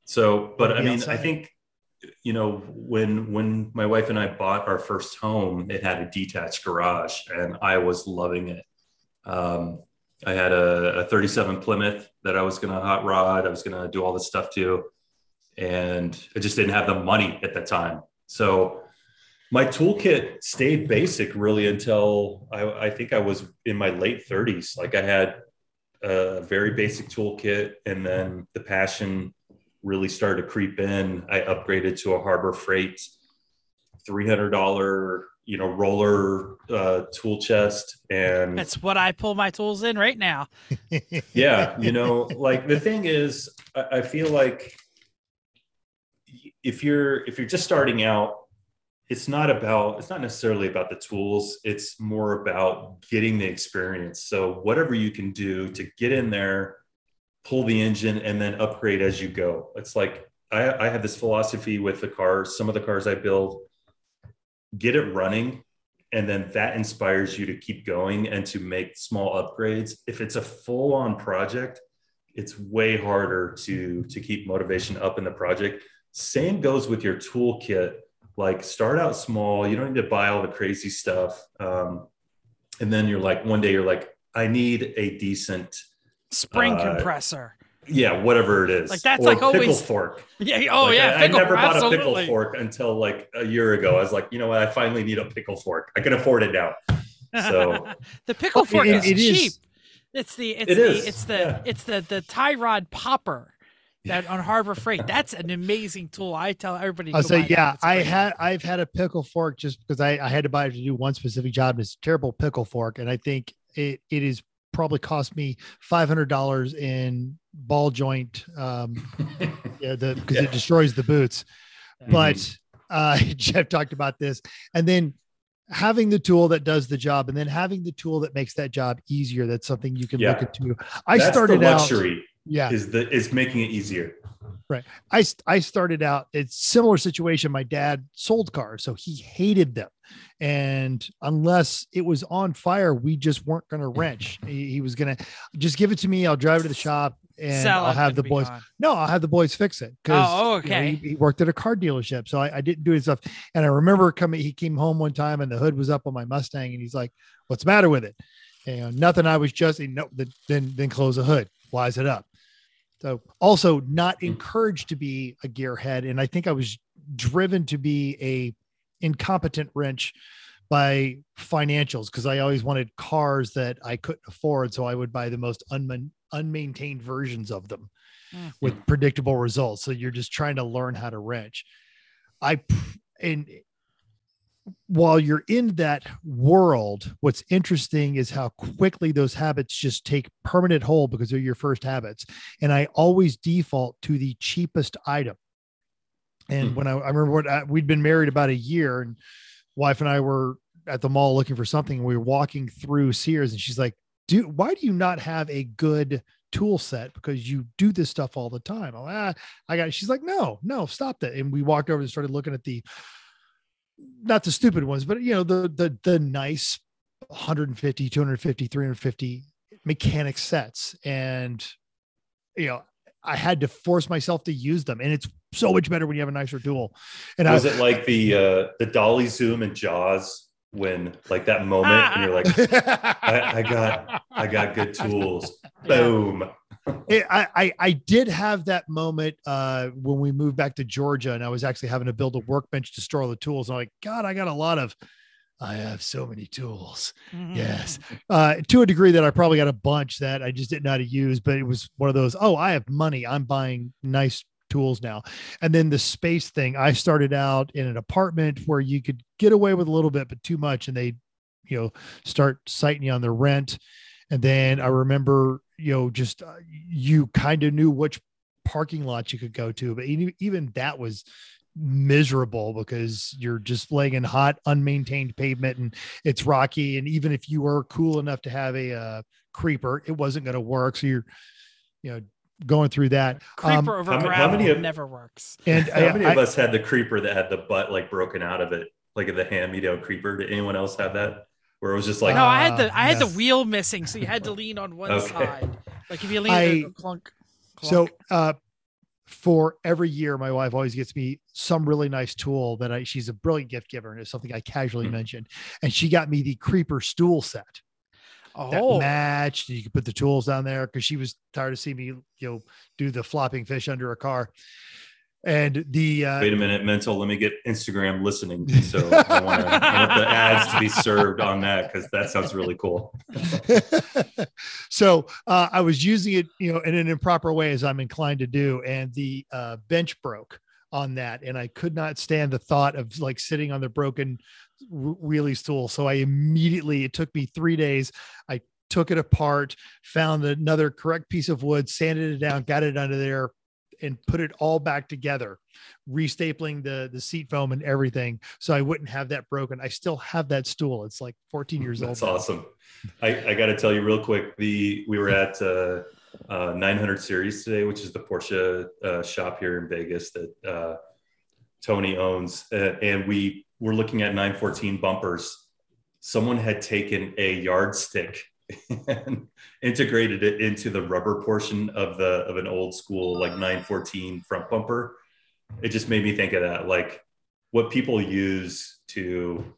So but I mean outside. I think you know when when my wife and I bought our first home, it had a detached garage, and I was loving it. um I had a, a thirty-seven Plymouth that I was gonna hot rod, I was gonna do all this stuff to, and I just didn't have the money at that time. So my toolkit stayed basic really until I, I think I was in my late thirties. Like I had a very basic toolkit, and then the passion really started to creep in. I upgraded to a Harbor Freight three hundred dollars, you know, roller uh, tool chest. And that's what I pull my tools in right now. Yeah. You know, like the thing is, I, I feel like if you're, if you're just starting out, it's not about, it's not necessarily about the tools. It's more about getting the experience. So whatever you can do to get in there, pull the engine, and then upgrade as you go. It's like, I, I have this philosophy with the cars, some of the cars I build, get it running. And then that inspires you to keep going and to make small upgrades. If it's a full on project, it's way harder to, to keep motivation up in the project. Same goes with your toolkit. Like start out small. You don't need to buy all the crazy stuff. Um, and then you're like, one day you're like, I need a decent spring uh, compressor. Yeah. Whatever it is. Like that's or like pickle always fork. Yeah. Oh like, yeah. I, I never bought absolutely. a pickle fork until like a year ago. I was like, you know what? I finally need a pickle fork. I can afford it now. So the pickle well, fork it, is it cheap. Is. It's the, it's it the, is. it's the, yeah. it's the, the tie rod popper. That on Harbor Freight, that's an amazing tool. I tell everybody. I'll say, yeah, I had, I've had a pickle fork just because I, I had to buy it to do one specific job. It's a terrible pickle fork, and I think it it is probably cost me five hundred dollars in ball joint, um, yeah, the because yeah. it destroys the boots. Mm-hmm. But uh, Jeff talked about this, and then having the tool that does the job, and then having the tool that makes that job easier. That's something you can yeah. look into. I that's started the luxury. out. yeah, is the is making it easier. Right. I, I started out, it's similar situation. My dad sold cars, so he hated them. And unless it was on fire, we just weren't going to wrench. He, he was going to just give it to me. I'll drive it to the shop and Sell I'll have the boys. Gone. No, I'll have the boys fix it. Cause oh, okay. You know, he, he worked at a car dealership. So I, I didn't do his stuff. And I remember coming, he came home one time and the hood was up on my Mustang and he's like, what's the matter with it? And, you know, nothing. I was just, you know, the, then, then close the hood, wise it up. So also not encouraged to be a gearhead. And I think I was driven to be a incompetent wrench by financials, because I always wanted cars that I couldn't afford. So I would buy the most unman- unmaintained versions of them mm. with predictable results. So you're just trying to learn how to wrench. I and while you're in that world, what's interesting is how quickly those habits just take permanent hold because they're your first habits. And I always default to the cheapest item. And mm-hmm. when I, I remember what I, we'd been married about a year and wife and I were at the mall looking for something. And we were walking through Sears and she's like, dude, why do you not have a good tool set? Because you do this stuff all the time. I'm like, ah, I got it. She's like, no, no, stop that. And we walked over and started looking at the, not the stupid ones, but you know, the, the, the nice one fifty, two fifty, three fifty mechanic sets. And, you know, I had to force myself to use them. And it's so much better when you have a nicer tool. And was I, it like the, uh, the dolly zoom and Jaws when like that moment and you're like, I, I got, I got good tools. Boom. It, I, I, I did have that moment uh, when we moved back to Georgia and I was actually having to build a workbench to store all the tools. And I'm like, God, I got a lot of, I have so many tools. Mm-hmm. Yes. Uh, to a degree that I probably got a bunch that I just didn't know how to use, but it was one of those, oh, I have money. I'm buying nice tools now. And then the space thing, I started out in an apartment where you could get away with a little bit, but too much. And they, you know, start citing you on the rent. And then I remember, you know, just uh, you kind of knew which parking lot you could go to, but even, even that was miserable because you're just laying in hot, unmaintained pavement and it's rocky. And even if you were cool enough to have a uh, creeper, it wasn't going to work. So you're, you know, going through that. Creeper um, over gravel how many of, never works. And how I, many of I, us had the creeper that had the butt like broken out of it, like the hand-me-down creeper? Did anyone else have that? Where it was just like, no, I had the I had yes. the wheel missing, so you had to lean on one okay. side. Like if you lean, I, clunk, clunk. So uh, for every year, my wife always gets me some really nice tool that I. She's a brilliant gift giver, and it's something I casually mm-hmm. mentioned. And she got me the creeper stool set oh. that matched. You could put the tools down there because she was tired of seeing me, you know, do the flopping fish under a car. And the uh, wait a minute, mental. Let me get Instagram listening. So I, wanna, I want the ads to be served on that because that sounds really cool. So uh, I was using it, you know, in an improper way as I'm inclined to do, and the uh, bench broke on that, and I could not stand the thought of like sitting on the broken wheelie stool. So I immediately, it took me three days. I took it apart, found another correct piece of wood, sanded it down, got it under there, and put it all back together, restapling the, the seat foam and everything. So I wouldn't have that broken. I still have that stool. It's like fourteen years That's old. That's awesome. I, I got to tell you real quick, the, we were at uh, uh, nine hundred series today, which is the Porsche uh, shop here in Vegas that uh, Tony owns. Uh, and we were looking at nine fourteen bumpers. Someone had taken a yardstick and integrated it into the rubber portion of the of an old school like nine fourteen front bumper. It just made me think of that, like what people use to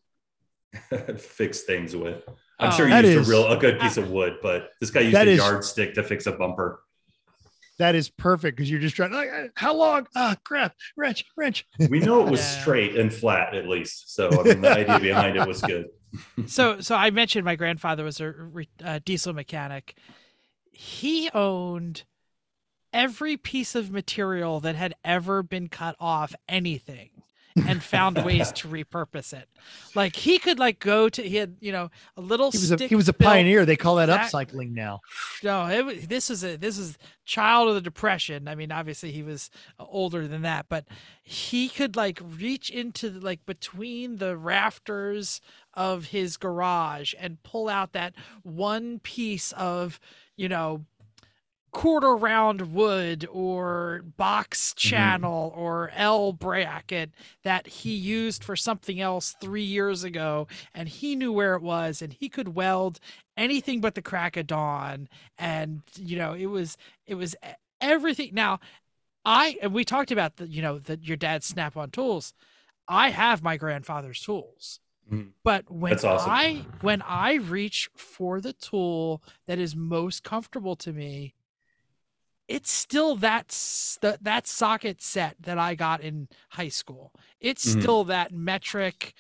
fix things with. I'm oh, sure you used is, a real a good piece of wood, but this guy used a is, yardstick to fix a bumper. That is perfect because you're just trying. Like, how long? Ah, oh, crap! Wrench, wrench. We know it was yeah. straight and flat at least, so I mean, the idea behind it was good. so, so I mentioned my grandfather was a, a diesel mechanic. He owned every piece of material that had ever been cut off anything, and found ways to repurpose it. Like he could like go to, he had, you know, a little, he was a, he was a pioneer. They call that, that upcycling now. No, it, this is a, this is child of the Depression. I mean, obviously he was older than that, but he could like reach into the, like between the rafters of his garage and pull out that one piece of, you know, quarter round wood or box channel mm-hmm. or L bracket that he used for something else three years ago, and he knew where it was, and he could weld anything but the crack of dawn. And you know, it was it was everything. Now, I and we talked about the you know the, your dad's Snap-on tools. I have my grandfather's tools. But when That's awesome. I when I reach for the tool that is most comfortable to me, it's still that that, that socket set that I got in high school. It's mm-hmm. still that metric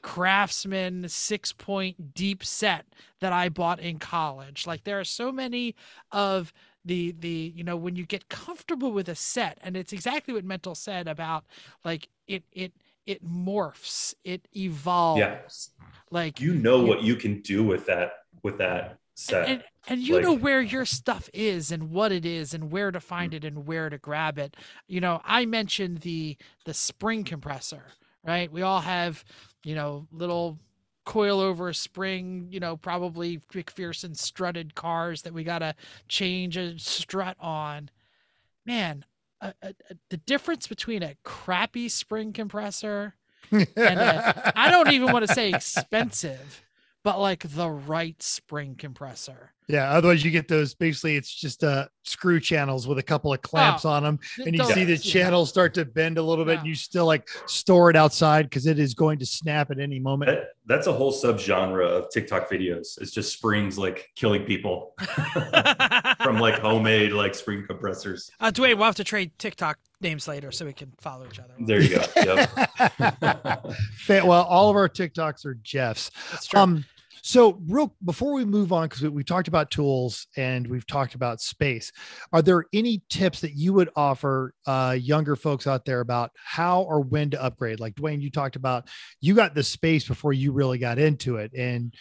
Craftsman six point deep set that I bought in college. Like, there are so many of the the you know, when you get comfortable with a set, and it's exactly what Mental said about like it it. it morphs, it evolves. Yeah. Like, you know what you can do with that, with that set. And, and you like, know where your stuff is and what it is and where to find mm-hmm. it and where to grab it. You know, I mentioned the, the spring compressor, right? We all have, you know, little coilover spring, you know, probably McPherson strutted cars that we got to change a strut on, man. Uh, uh, the difference between a crappy spring compressor and a, I don't even want to say expensive, but like the right spring compressor. Yeah. Otherwise you get those, basically it's just uh screw channels with a couple of clamps oh, on them, and you see the channel start to bend a little bit, yeah. and you still like store it outside because it is going to snap at any moment. That, that's a whole subgenre of TikTok videos. It's just springs like killing people from like homemade, like spring compressors. Uh, Dwayne, we'll have to trade TikTok names later so we can follow each other. There you go. Yep. Well, all of our TikToks are Jeff's. That's true. Um, so real before we move on, because we, we talked about tools and we've talked about space, are there any tips that you would offer uh, younger folks out there about how or when to upgrade? Like Dwayne, you talked about you got the space before you really got into it. And,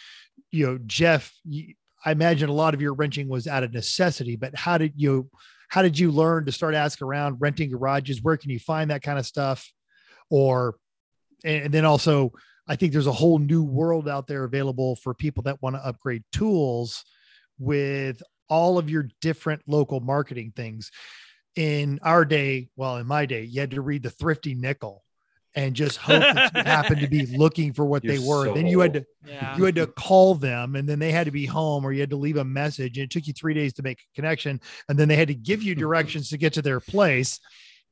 you know, Jeff, you, I imagine a lot of your wrenching was out of necessity, but how did you, how did you learn to start asking around, renting garages? Where can you find that kind of stuff? Or, and then also, I think there's a whole new world out there available for people that want to upgrade tools with all of your different local marketing things. In our day, well, in my day, you had to read the Thrifty Nickel and just hope that you happened to be looking for what You're they were. So then you had to, yeah. you had to call them, and then they had to be home, or you had to leave a message, and it took you three days to make a connection. And then they had to give you directions to get to their place.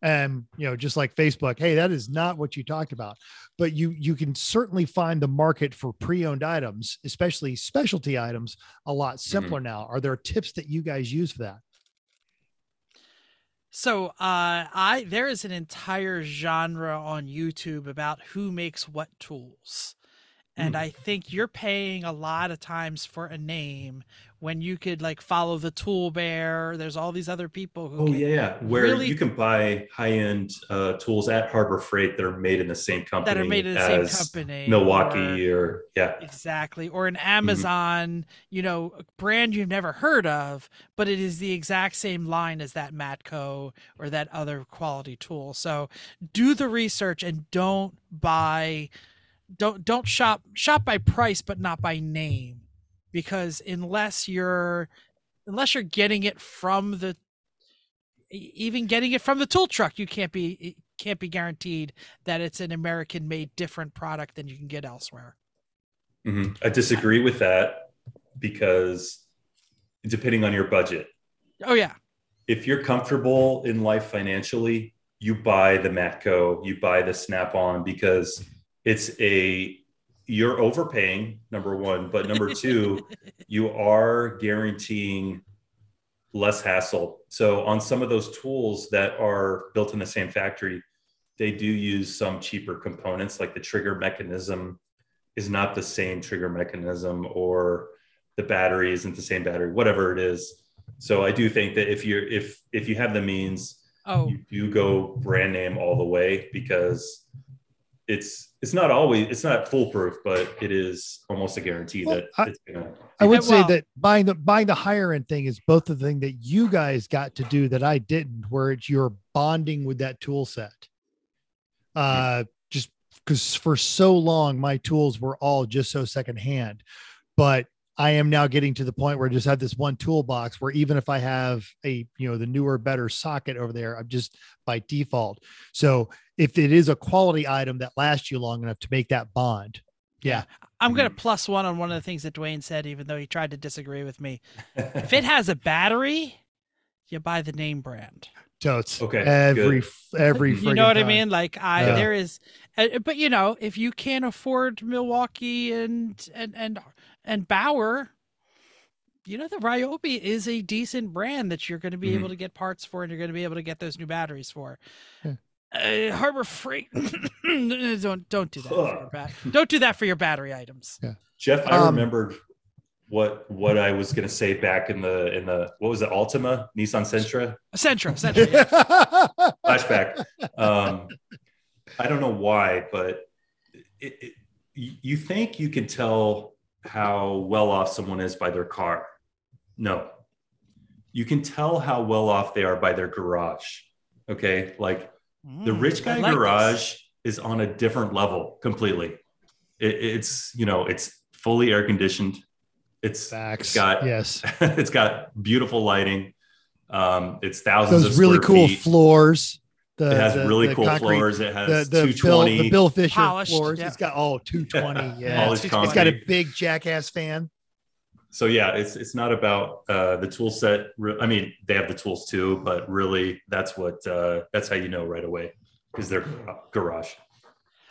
And, you know, just like Facebook, hey, that is not what you talked about, but you, you can certainly find the market for pre-owned items, especially specialty items, a lot simpler mm-hmm. now. Are there tips that you guys use for that? So, uh, I, there is an entire genre on YouTube about who makes what tools. And mm. I think you're paying a lot of times for a name when you could like follow the tool bear. There's all these other people who. Oh can yeah, where really... you can buy high-end uh, tools at Harbor Freight that are made in the same company. That are made in the same company. Milwaukee or, or yeah. Exactly, or an Amazon, mm-hmm. you know, brand you've never heard of, but it is the exact same line as that Matco or that other quality tool. So do the research and don't buy. Don't don't shop shop by price, but not by name, because unless you're unless you're getting it from the even getting it from the tool truck, you can't be can't be guaranteed that it's an American made different product than you can get elsewhere. Mm-hmm. I disagree with that, because depending on your budget. Oh yeah. If you're comfortable in life financially, you buy the Matco, you buy the Snap On, because it's a, you're overpaying, number one, but number two, you are guaranteeing less hassle. So on some of those tools that are built in the same factory, they do use some cheaper components, like the trigger mechanism is not the same trigger mechanism, or the battery isn't the same battery, whatever it is. So I do think that if you're, if, if you have the means, oh. you do go brand name all the way, because it's it's not always it's not foolproof, but it is almost a guarantee well, that I, it's gonna I would say well, that buying the buying the higher end thing is both the thing that you guys got to do that I didn't, where it's you're bonding with that tool set. Uh yeah. Just because for so long my tools were all just so secondhand, but I am now getting to the point where I just have this one toolbox where even if I have a, you know, the newer, better socket over there, I'm just by default. So if it is a quality item that lasts you long enough to make that bond. Yeah. I'm going to plus one on one of the things that Dwayne said, even though he tried to disagree with me. If it has a battery, you buy the name brand. Totes. Okay. Every, good. every, you know what time. I mean? Like I, yeah. there is, but you know, if you can't afford Milwaukee and, and, and, and Bauer, you know, the Ryobi is a decent brand that you're going to be mm-hmm. able to get parts for, and you're going to be able to get those new batteries for. Yeah. Uh, Harbor Freight. don't don't do that. For your bat- don't do that for your battery items. Yeah. Jeff, I um, remembered what what I was going to say back in the in the what was it? Altima, Nissan Sentra, Sentra, Sentra. Yeah. Flashback. Um, I don't know why, but it, it, you think you can tell how well off someone is by their car? No, you can tell how well off they are by their garage. Okay, like. The rich guy like garage this. is on a different level completely. It, it's, you know, it's fully air conditioned. It's, it's got, yes, it's got beautiful lighting. Um, it's thousands Those of really cool feet. floors. The, it has the, really the cool concrete, floors. It has the, the two twenty. Bill, the Bill Fisher polished, floors. Yeah. It's got all oh, two twenty. Yeah. yeah. It's, it's got a big jackass fan. So yeah, it's it's not about uh, the tool set. I mean, they have the tools too, but really, that's what uh, that's how you know right away, is their garage.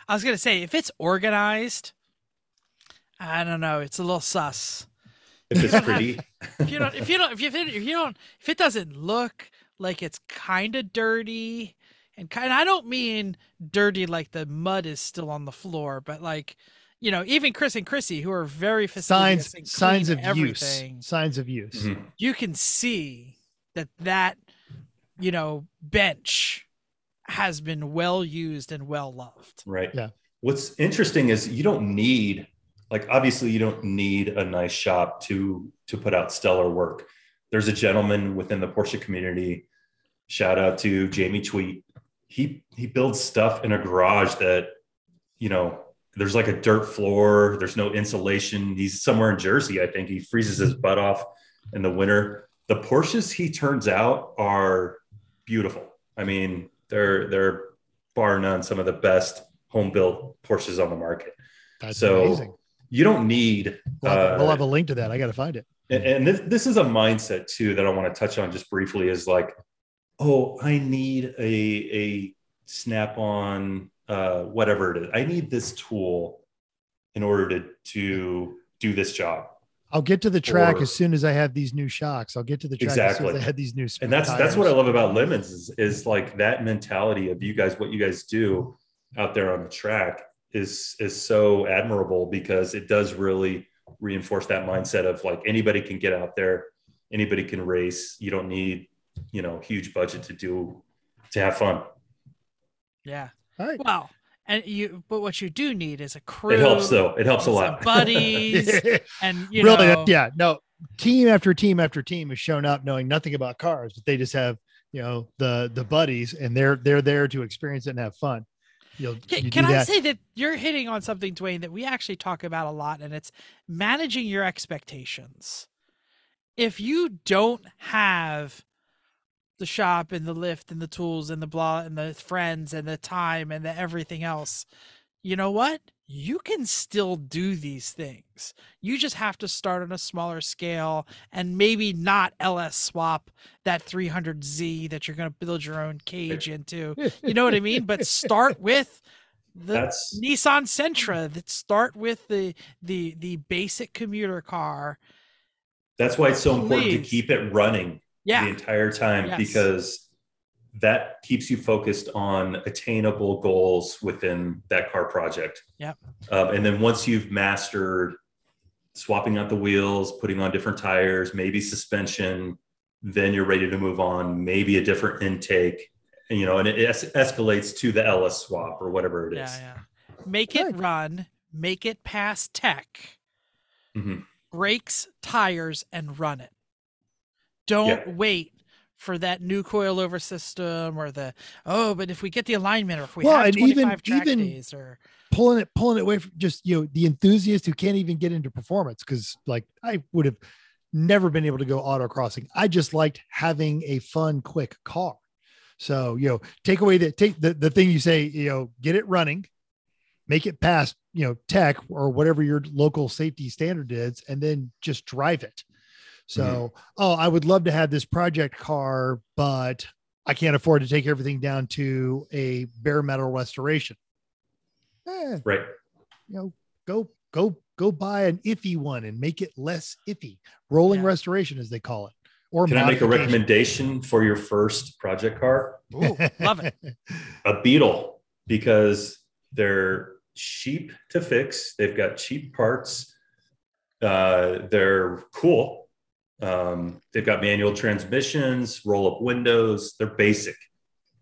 I was gonna say, if it's organized, I don't know, it's a little sus. If it's pretty, if you don't, if you don't, if you don't, if you don't, if it doesn't look like it's kind of dirty, and kind, I don't mean dirty like the mud is still on the floor, but like. You know, even Chris and Chrissy, who are very fastidious signs, and signs of everything, use, signs of use. Mm-hmm. You can see that that, you know, bench has been well used and well loved. Right. Yeah. What's interesting is you don't need, like, obviously, you don't need a nice shop to to put out stellar work. There's a gentleman within the Porsche community. Shout out to Jamie Tweet. He he builds stuff in a garage that, you know. There's like a dirt floor. There's no insulation. He's somewhere in Jersey, I think. He freezes his butt off in the winter. The Porsches he turns out are beautiful. I mean, they're they're bar none some of the best home built Porsches on the market. That's so amazing. You don't need. We'll have, uh, we'll have a link to that. I got to find it. And, and this this is a mindset too that I want to touch on just briefly. Is like, oh, I need a a Snap On. Uh, whatever it is, I need this tool in order to, to do this job. I'll get to the track or, as soon as I have these new shocks. I'll get to the track exactly. as soon as I had these new tires. And that's that's what I love about Lemons is, is like that mentality of you guys, what you guys do out there on the track is is so admirable, because it does really reinforce that mindset of like anybody can get out there, anybody can race. You don't need, you know, huge budget to do to have fun. Yeah. Right. Wow. And you, but what you do need is a crew. It helps though. It helps a lot. Buddies and you really, know, yeah, no team after team after team has shown up knowing nothing about cars, but they just have, you know, the, the buddies and they're, they're there to experience it and have fun. You'll, can you can I that. say that you're hitting on something, Dwayne, that we actually talk about a lot, and it's managing your expectations. If you don't have the shop and the lift and the tools and the blah and the friends and the time and the everything else, you know what? You can still do these things. You just have to start on a smaller scale and maybe not L S swap that three hundred Z that you're going to build your own cage into. You know what I mean? But start with the That's... Nissan Sentra. That start with the the the basic commuter car. That's why it's so Please. important to keep it running. Yeah. The entire time, yes. because that keeps you focused on attainable goals within that car project. Yeah. Um, and then once you've mastered swapping out the wheels, putting on different tires, maybe suspension, then you're ready to move on, maybe a different intake, and, you know, and it es- escalates to the L S swap or whatever it is. Yeah, yeah. Make it run, make it pass tech, mm-hmm. brakes, tires, and run it. Don't yeah. wait for that new coilover system, or the, oh, but if we get the alignment, or if we well, have and twenty-five even, track even days, or pulling it, pulling it away from just, you know, the enthusiast who can't even get into performance. Cause like I would have never been able to go autocrossing. I just liked having a fun, quick car. So, you know, take away the, take the, the thing you say, you know, get it running, make it past, you know, tech or whatever your local safety standard is, and then just drive it. So, mm-hmm. oh, I would love to have this project car, but I can't afford to take everything down to a bare metal restoration. Eh, right. You know, go, go, go buy an iffy one and make it less iffy. Rolling yeah. restoration, as they call it. Or can I make a recommendation for your first project car? Ooh, love it. A Beetle, because they're cheap to fix. They've got cheap parts. Uh, they're cool. Um, they've got manual transmissions, roll up windows. They're basic.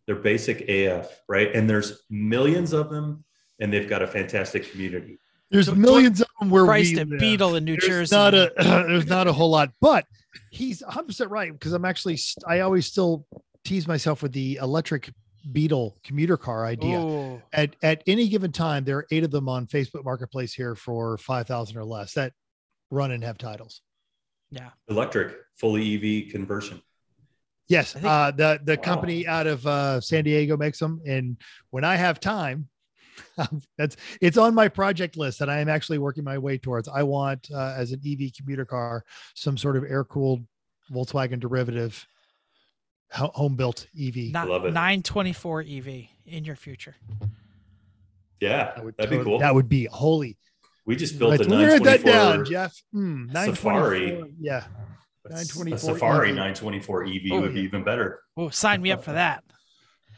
They're basic A F, right? And there's millions of them, and they've got a fantastic community. There's so millions of them where Christ we live. Beetle in New there's Jersey. Not a, uh, there's not a whole lot, but he's one hundred percent right, because I'm actually, I always still tease myself with the electric Beetle commuter car idea. Ooh. At at any given time, there are eight of them on Facebook Marketplace here for five thousand or less that run and have titles. Yeah. Electric, fully E V conversion. Yes. Think, uh, the the wow. company out of uh, San Diego makes them. And when I have time, that's it's on my project list that I am actually working my way towards. I want, uh, as an E V commuter car, some sort of air-cooled Volkswagen derivative, home-built E V. Not, I love it. nine twenty-four E V in your future. Yeah, that would, that'd totally, be cool. That would be holy. We just built like, a nine twenty-four that down, Jeff. Mm, Safari. Yeah. nine twenty-four a Safari E V. nine twenty-four E V oh, would be yeah. even better. Oh, sign me up for that.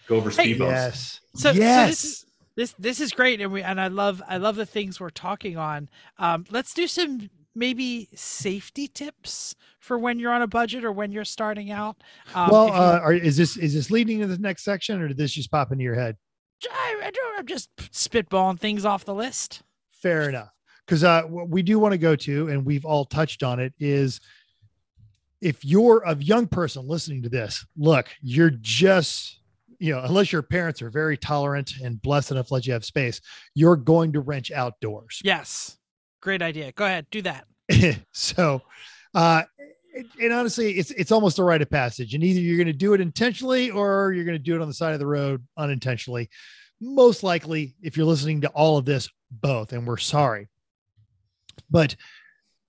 Go over hey, speed bumps. Yes. So, yes. so this, is, this this is great. And we and I love I love the things we're talking on. Um, let's do some maybe safety tips for when you're on a budget or when you're starting out. Um, well, you, uh, are, is this is this leading to the next section, or did this just pop into your head? I, I don't I'm just spitballing things off the list. Fair enough. Because uh, what we do want to go to, and we've all touched on it, is if you're a young person listening to this, look, you're just, you know, unless your parents are very tolerant and blessed enough to let you have space, you're going to wrench outdoors. Yes. Great idea. Go ahead. Do that. So, uh, and honestly, it's it's almost a rite of passage. And either you're going to do it intentionally or you're going to do it on the side of the road unintentionally. Most likely, if you're listening to all of this, both, and we're sorry. But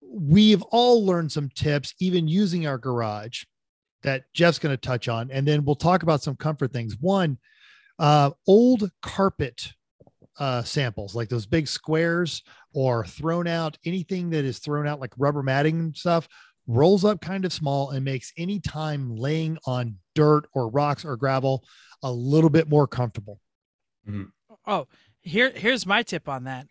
we've all learned some tips, even using our garage, that Jeff's going to touch on. And then we'll talk about some comfort things. One, uh, old carpet uh, samples, like those big squares or thrown out, anything that is thrown out like rubber matting and stuff, rolls up kind of small and makes any time laying on dirt or rocks or gravel a little bit more comfortable. Mm-hmm. Oh, here, here's my tip on that.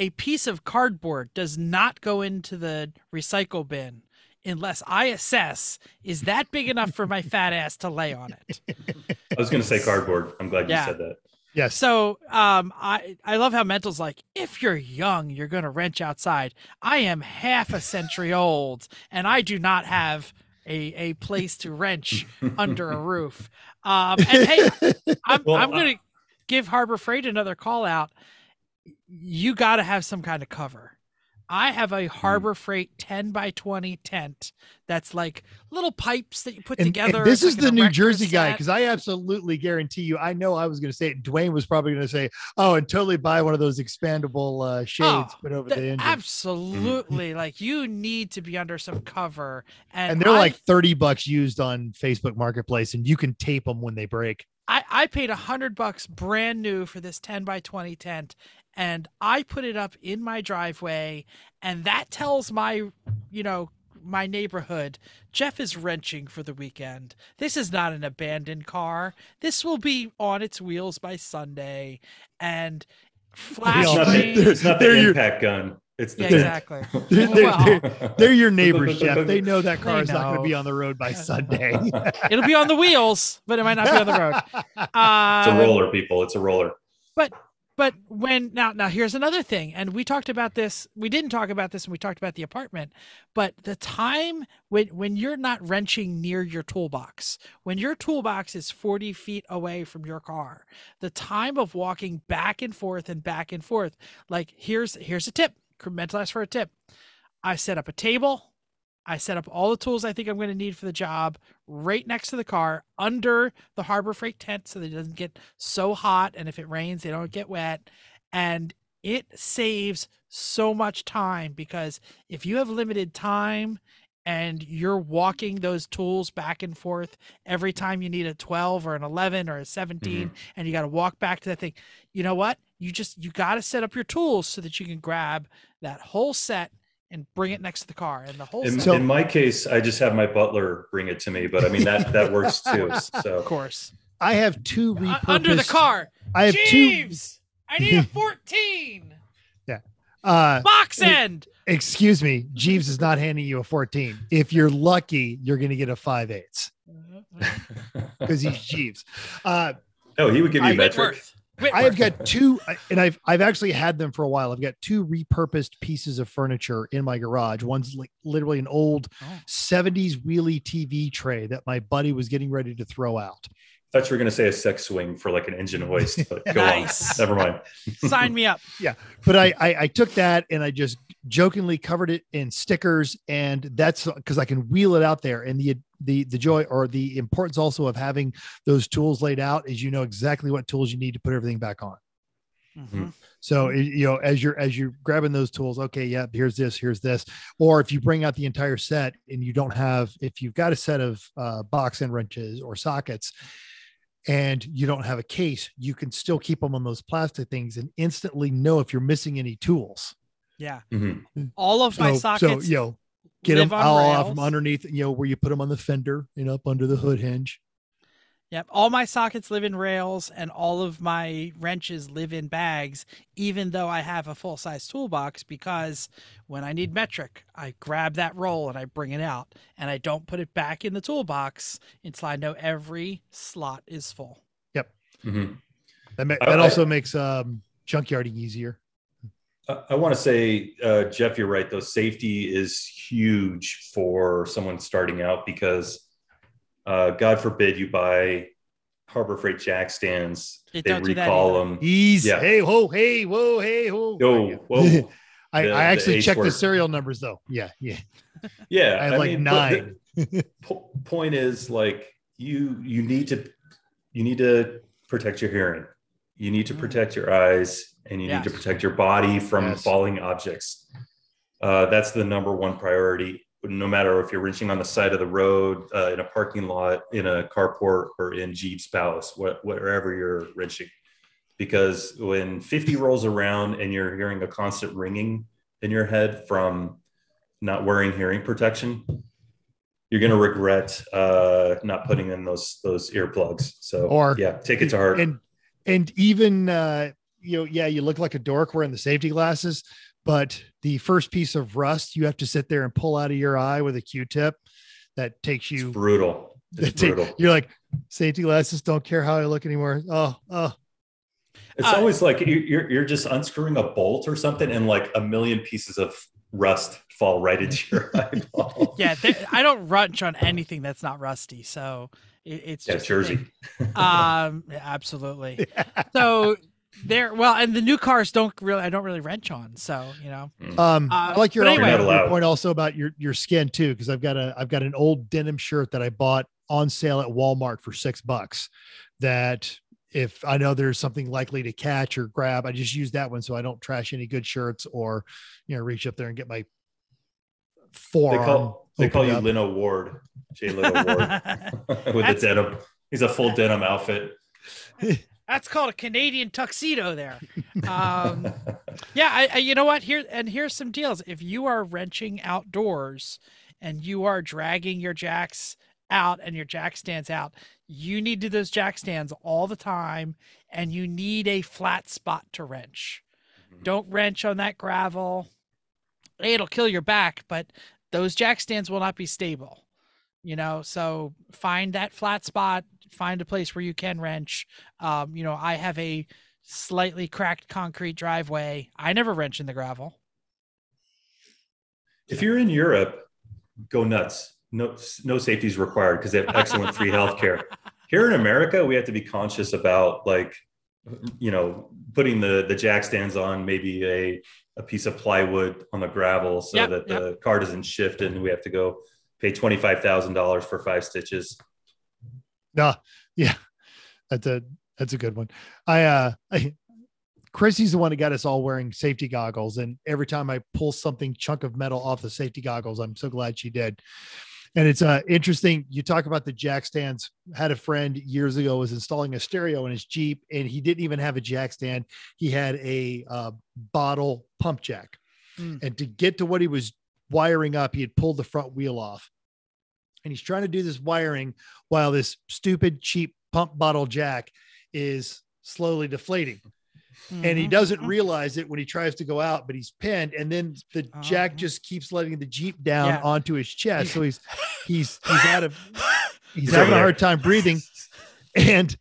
A piece of cardboard does not go into the recycle bin unless I assess, is that big enough for my fat ass to lay on it? I was going to say cardboard. I'm glad yeah. you said that. Yes. So um, I, I love how Mental's like, if you're young, you're going to wrench outside. I am half a century old, and I do not have a, a place to wrench under a roof. Um, and hey, I'm, well, I'm going to give Harbor Freight another call out. You got to have some kind of cover. I have a Harbor Freight ten by twenty tent that's like little pipes that you put and, together. And this is like the New Jersey guy, because I absolutely guarantee you, I know I was going to say it. Dwayne was probably going to say, oh, and totally buy one of those expandable uh, shades oh, put over the, the engine. Absolutely. Like you need to be under some cover. And, and they're I, like thirty bucks used on Facebook Marketplace, and you can tape them when they break. I, I paid a hundred bucks brand new for this ten by twenty tent, and I put it up in my driveway, and that tells my, you know, my neighborhood, Jeff is wrenching for the weekend. This is not an abandoned car. This will be on its wheels by Sunday. And flashing. It's not the impact gun. It's the yeah, exactly. they're, they're, well, they're, they're your neighbors, Jeff. They know that car is know. not going to be on the road by Sunday. It'll be on the wheels, but it might not be on the road. Um, it's a roller, people. It's a roller. But But when now, now here's another thing. And we talked about this. We didn't talk about this when we talked about the apartment, but the time when, when you're not wrenching near your toolbox, when your toolbox is forty feet away from your car, the time of walking back and forth and back and forth, like here's, here's a tip. Mental ask for a tip. I set up a table. I set up all the tools I think I'm going to need for the job right next to the car under the Harbor Freight tent so that it doesn't get so hot. And if it rains, they don't get wet. And it saves so much time because if you have limited time and you're walking those tools back and forth every time you need a twelve or an eleven or a seventeen, mm-hmm. and you got to walk back to that thing, you know what? You just, you got to set up your tools so that you can grab that whole set and bring it next to the car and the whole in, in my case I just have my butler bring it to me, but I mean that that works too. So of course I have two repurposed, under the car I have Jeeves, two I need a fourteen. Yeah, uh box end. Excuse me, Jeeves is not handing you a fourteen. If you're lucky you're gonna get a five eighths because he's Jeeves. Uh no, he would give you I, metric. I've got two, and I've I've actually had them for a while. I've got two repurposed pieces of furniture in my garage. One's like literally an old oh. seventies wheelie T V tray that my buddy was getting ready to throw out. I thought you were going to say a sex swing for like an engine hoist, but go nice. On. Never mind. Sign me up. Yeah, but I, I I took that and I just jokingly covered it in stickers, and that's because I can wheel it out there. And the the the joy or the importance also of having those tools laid out is you know exactly what tools you need to put everything back on. Mm-hmm. So you know as you're as you're grabbing those tools, okay, yeah, here's this, here's this, or if you bring out the entire set and you don't have, if you've got a set of uh, box end wrenches or sockets. And you don't have a case, you can still keep them on those plastic things and instantly know if you're missing any tools. Yeah. Mm-hmm. All of my so, sockets. So, you know, get them all off from underneath, you know, where you put them on the fender and up under the hood hinge. Yep. All my sockets live in rails and all of my wrenches live in bags, even though I have a full-size toolbox, because when I need metric, I grab that roll and I bring it out and I don't put it back in the toolbox until I know every slot is full. Yep. Mm-hmm. That, ma- that I, also I, makes um, junkyarding easier. I, I want to say, uh, Jeff, you're right, though. Safety is huge for someone starting out because Uh, God forbid you buy Harbor Freight jack stands. They, they recall them. Easy. Yeah. Hey, ho, hey, whoa, hey, ho. Yo, whoa. I, the, I actually checked the serial numbers, though. Yeah, yeah. Yeah. I had I like mean, nine. The po- point is, like, you you need to you need to protect your hearing. You need to protect your eyes, and you yes. need to protect your body from yes. falling objects. Uh, that's the number one priority. No matter if you're wrenching on the side of the road, uh, in a parking lot, in a carport, or in Jeep's Palace, wh- wherever you're wrenching. Because when fifty rolls around and you're hearing a constant ringing in your head from not wearing hearing protection, you're going to regret uh, not putting in those those earplugs. So, or, yeah, take it to heart. And and even, uh, you know, yeah, you look like a dork wearing the safety glasses, but the first piece of rust you have to sit there and pull out of your eye with a Q-tip. That takes you it's brutal. It's take, brutal. You're like, safety glasses, don't care how I look anymore. Oh, oh. It's uh, always like you're you're just unscrewing a bolt or something, and like a million pieces of rust fall right into your eyeball. Yeah, I don't wrench on anything that's not rusty, so it, it's yeah, just Jersey. Um, absolutely. Yeah. So. There, well, and the new cars don't really, I don't really wrench on, so you know. Um, uh, I like your, anyway, your point also about your your skin too, because I've got a I've got an old denim shirt that I bought on sale at Walmart for six bucks. That if I know there's something likely to catch or grab, I just use that one so I don't trash any good shirts or you know reach up there and get my forearm. They call, they call you up. Lino Ward, Jay Lino Ward, with That's, a denim. He's a full denim outfit. That's called a Canadian tuxedo there. Um, yeah, I, I, you know what? Here and here's some deals. If you are wrenching outdoors and you are dragging your jacks out and your jack stands out, you need to do those jack stands all the time, and you need a flat spot to wrench. Mm-hmm. Don't wrench on that gravel. It'll kill your back, but those jack stands will not be stable. You know, so find that flat spot, find a place where you can wrench. Um, you know, I have a slightly cracked concrete driveway. I never wrench in the gravel. If you're in Europe, go nuts. No, no safety is required because they have excellent free healthcare. Here in America, we have to be conscious about, like, you know, putting the, the jack stands on maybe a, a piece of plywood on the gravel so yep, that yep. the car doesn't shift and we have to go pay twenty-five thousand dollars for five stitches. Nah, yeah, that's a, that's a good one. I, uh, I, Chrissy's the one that got us all wearing safety goggles. And every time I pull something chunk of metal off the safety goggles, I'm so glad she did. And it's uh, interesting. You talk about the jack stands. Had a friend years ago was installing a stereo in his Jeep, and he didn't even have a jack stand. He had a uh, bottle pump jack. Mm. And to get to what he was wiring up, he had pulled the front wheel off. And he's trying to do this wiring while this stupid, cheap pump bottle jack is slowly deflating. Mm-hmm. And he doesn't realize it when he tries to go out, but he's pinned. And then the oh. jack just keeps letting the Jeep down yeah. onto his chest. So he's, he's, he's out of, he's, he's having a hard time breathing. And,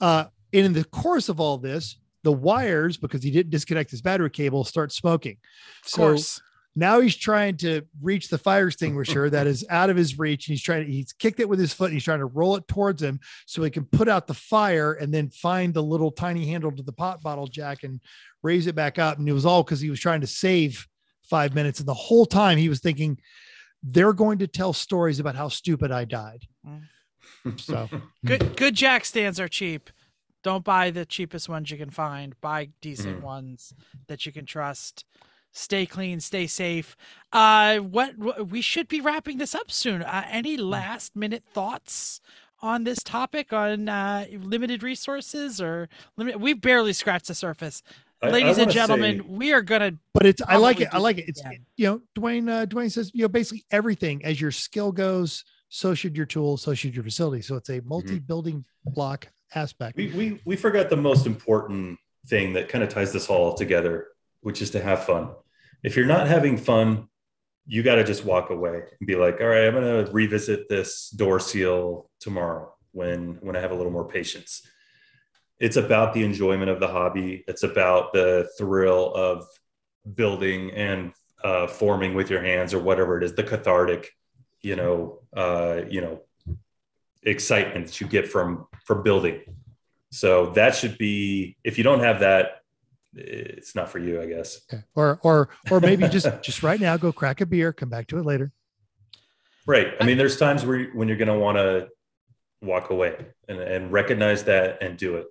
uh, and in the course of all this, the wires, because he didn't disconnect his battery cable, start smoking. Of so course. Now he's trying to reach the fire extinguisher that is out of his reach. And he's trying to, he's kicked it with his foot and he's trying to roll it towards him so he can put out the fire and then find the little tiny handle to the pot bottle jack and raise it back up. And it was all because he was trying to save five minutes. And the whole time he was thinking, they're going to tell stories about how stupid I died. So good, good jack stands are cheap. Don't buy the cheapest ones you can find. Buy decent ones that you can trust. Stay clean, stay safe. Uh, what, what we should be wrapping this up soon. Uh, any last minute thoughts on this topic, on uh, limited resources or limit? We barely scratched the surface, I, ladies I and gentlemen. Say, we are gonna. But it's I like it. I like it. It's yeah. you know, Dwayne. Uh, Dwayne says, you know, basically everything as your skill goes, so should your tool, so should your facility. So it's a multi-building mm-hmm. block aspect. We, we we forgot the most important thing that kind of ties this all together, which is to have fun. If you're not having fun, you got to just walk away and be like, all right, I'm going to revisit this door seal tomorrow when, when I have a little more patience. It's about the enjoyment of the hobby. It's about the thrill of building and uh, forming with your hands or whatever it is, the cathartic, you know, uh, you know, excitement that you get from, from building. So that should be, if you don't have that, it's not for you, I guess. Okay. Or, or, or maybe just, just right now, go crack a beer, come back to it later. Right. I mean, there's times where you, when you're going to want to walk away and, and recognize that and do it.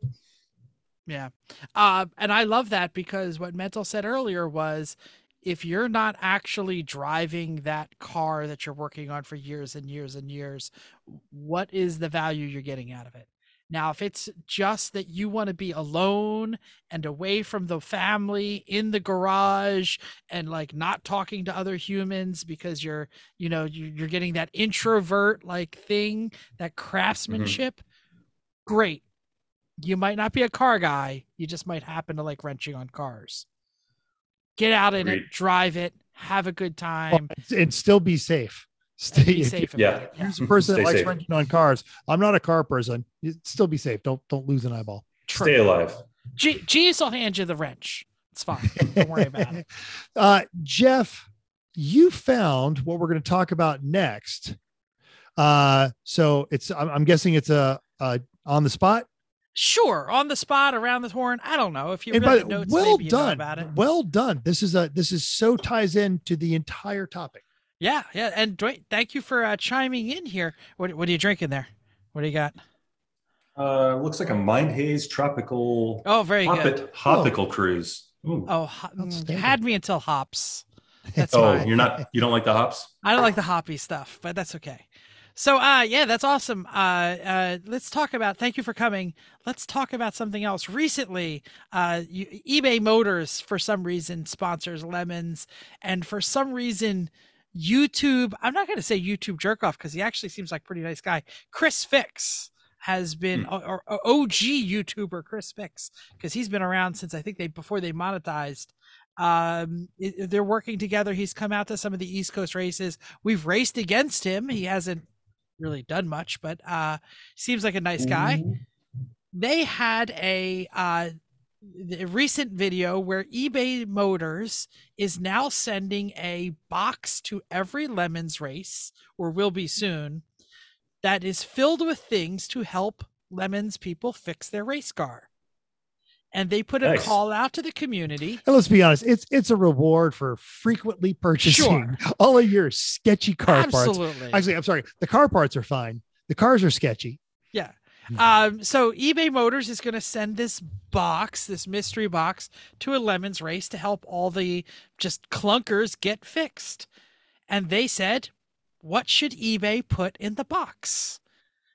Yeah. Uh, and I love that because what Mental said earlier was, if you're not actually driving that car that you're working on for years and years and years, what is the value you're getting out of it? Now, if it's just that you want to be alone and away from the family in the garage and like not talking to other humans because you're, you know, you're getting that introvert like thing, that craftsmanship, mm-hmm. great. You might not be a car guy. You just might happen to like wrenching on cars. Get out in great. It, drive it, have a good time. Well, and still be safe. Stay be safe. Yeah. yeah. Here's a person Stay that likes wrenching on cars. I'm not a car person. You'd still be safe. Don't, don't lose an eyeball. True. Stay alive. G- Jeez, I'll hand you the wrench. It's fine. Don't worry about it. Uh, Jeff, you found what we're going to talk about next. Uh, so it's, I'm, I'm guessing it's a, a on the spot. Sure. On the spot, around the horn. I don't know if you really know. Well done. About it. Well done. This is a, this is so ties into the entire topic. Yeah, yeah, and Dwayne, thank you for uh, chiming in here. What what are you drinking there? What do you got? Uh, looks like a Mind Haze tropical. Oh, very hop- good. Hopical oh. cruise. Ooh. Oh, ho- had me until hops. That's oh, my... you're not. You don't like the hops? I don't like the hoppy stuff, but that's okay. So, uh, yeah, that's awesome. Uh, uh, let's talk about. Thank you for coming. Let's talk about something else. Recently, uh, you, eBay Motors for some reason sponsors Lemons, and for some reason. YouTube, I'm not going to say YouTube jerk off because he actually seems like a pretty nice guy. Chris Fix has been mm. or, or O G YouTuber Chris Fix, because he's been around since I think they before they monetized. Um, it, they're working together. He's come out to some of the East Coast races. We've raced against him. He hasn't really done much, but uh, seems like a nice guy. Mm. They had a uh, a recent video where eBay Motors is now sending a box to every Lemons race, or will be soon, that is filled with things to help Lemons people fix their race car. And they put a nice call out to the community. And let's be honest, it's it's a reward for frequently purchasing sure. all of your sketchy car Absolutely. parts. Actually, I'm sorry. The car parts are fine. The cars are sketchy. Yeah. Um, so eBay Motors is going to send this box, this mystery box, to a Lemons race to help all the just clunkers get fixed. And they said, what should eBay put in the box?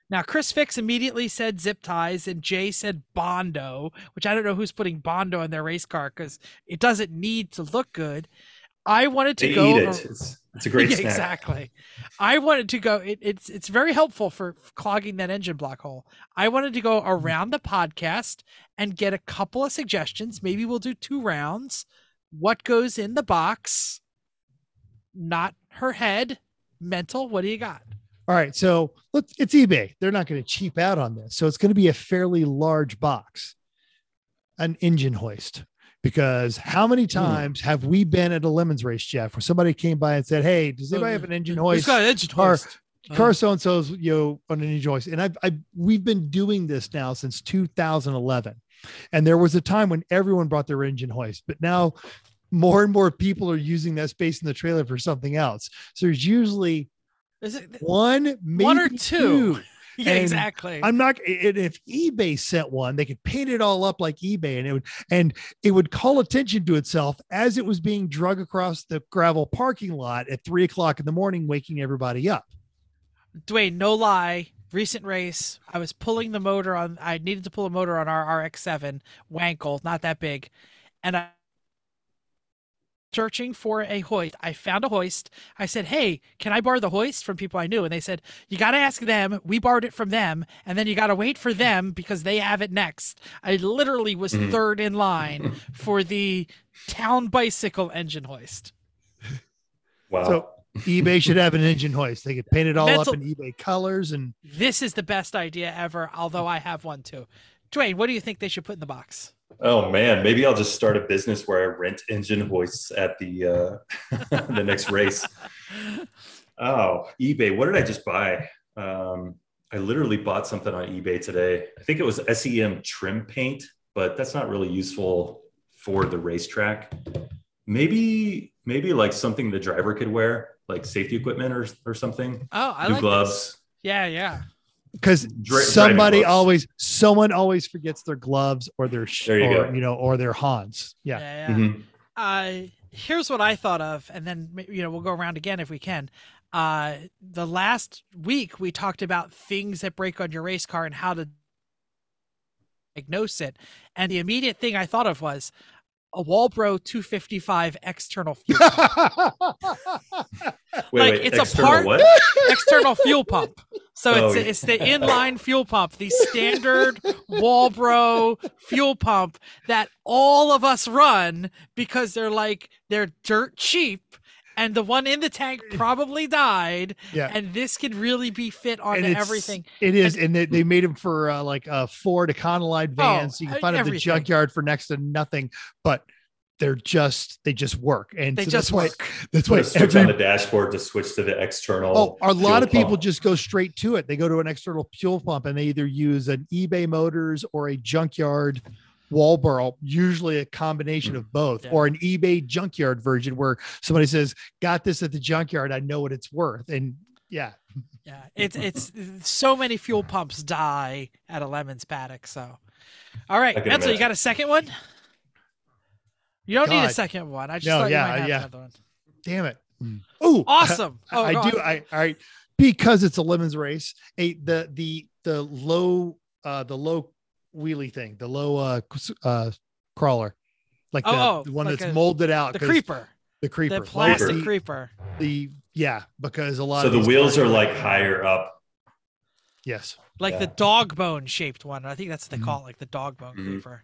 Now, Chris Fix immediately said zip ties, and Jay said Bondo, which I don't know who's putting Bondo in their race car because it doesn't need to look good. I wanted to they go. Eat it. Or, it's, it's a great yeah, snack. Exactly. I wanted to go. It, it's it's very helpful for clogging that engine block hole. I wanted to go around the podcast and get a couple of suggestions. Maybe we'll do two rounds. What goes in the box? Not her head. Mental. What do you got? All right, so let's, it's eBay. They're not going to cheap out on this. So it's going to be a fairly large box, an engine hoist, because how many times mm. have we been at a Lemons race, Jeff, where somebody came by and said, hey, does anybody have an engine hoist? It's got an engine hoist. Car, car so-and-so's, you know, on an engine hoist. And I've, I've, we've been doing this now since two thousand eleven. And there was a time when everyone brought their engine hoist, but now more and more people are using that space in the trailer for something else. So there's usually... Is it one, maybe one or two? two. Yeah, and exactly. I'm not. And if eBay sent one, they could paint it all up like eBay, and it would and it would call attention to itself as it was being drug across the gravel parking lot at three o'clock in the morning, waking everybody up. Dwayne, no lie. Recent race, I was pulling the motor on. I needed to pull a motor on our R X seven Wankel, not that big, and I. Searching for a hoist. I found a hoist. I said, hey, can I borrow the hoist from people I knew? And they said, you got to ask them. We borrowed it from them. And then you got to wait for them because they have it next. I literally was mm. third in line for the town bicycle engine hoist. Wow. So eBay should have an engine hoist. They could paint it all Mental- up in eBay colors. And this is the best idea ever, although I have one too. Dwayne, what do you think they should put in the box? Oh man, maybe I'll just start a business where I rent engine hoists at the uh, the next race. Oh, eBay! What did I just buy? Um, I literally bought something on eBay today. I think it was S E M trim paint, but that's not really useful for the racetrack. Maybe, maybe like something the driver could wear, like safety equipment or or something. Oh, I New like gloves. This. Yeah, yeah. Because Dra- somebody always, someone always forgets their gloves or their, sh- you, or, you know, or their Hans. Yeah. yeah, yeah. Mm-hmm. Uh, here's what I thought of. And then, you know, we'll go around again if we can. Uh, the last week we talked about things that break on your race car and how to diagnose it. And the immediate thing I thought of was a Walbro two fifty-five external fuel pump. wait, like wait, it's external a part what? External fuel pump. So oh, it's yeah. it's the inline fuel pump, the standard Walbro fuel pump that all of us run because they're like they're dirt cheap, and the one in the tank probably died. Yeah. And this could really be fit onto everything. It is, and, and they, they made them for uh, like a Ford Econoline van, oh, so you can find them at the junkyard for next to nothing. But they're just they just work, and they so just that's work. Why, that's why switch every, on the dashboard to switch to the external. Oh, a lot of people pump. just go straight to it. They go to an external fuel pump, and they either use an eBay Motors or a junkyard Walbro, usually a combination of both, yeah. or an eBay junkyard version where somebody says, got this at the junkyard, I know what it's worth. And yeah. Yeah. It's it's so many fuel pumps die at a Lemons paddock. So all right. Menzel, you got a second one? You don't God. need a second one. I just no, thought yeah, you might have yeah. another one. Damn it. Oh awesome. Oh, I, I do. I all right. Because it's a Lemons race, a the the the low uh the low wheelie thing, the low uh uh crawler, like the, oh, oh, the one like that's a, molded out, the creeper the creeper the plastic creeper, creeper. the yeah because a lot so of so the wheels are like higher up, yes like yeah. the dog bone shaped one. I think that's what they call it, like the dog bone mm-hmm. creeper.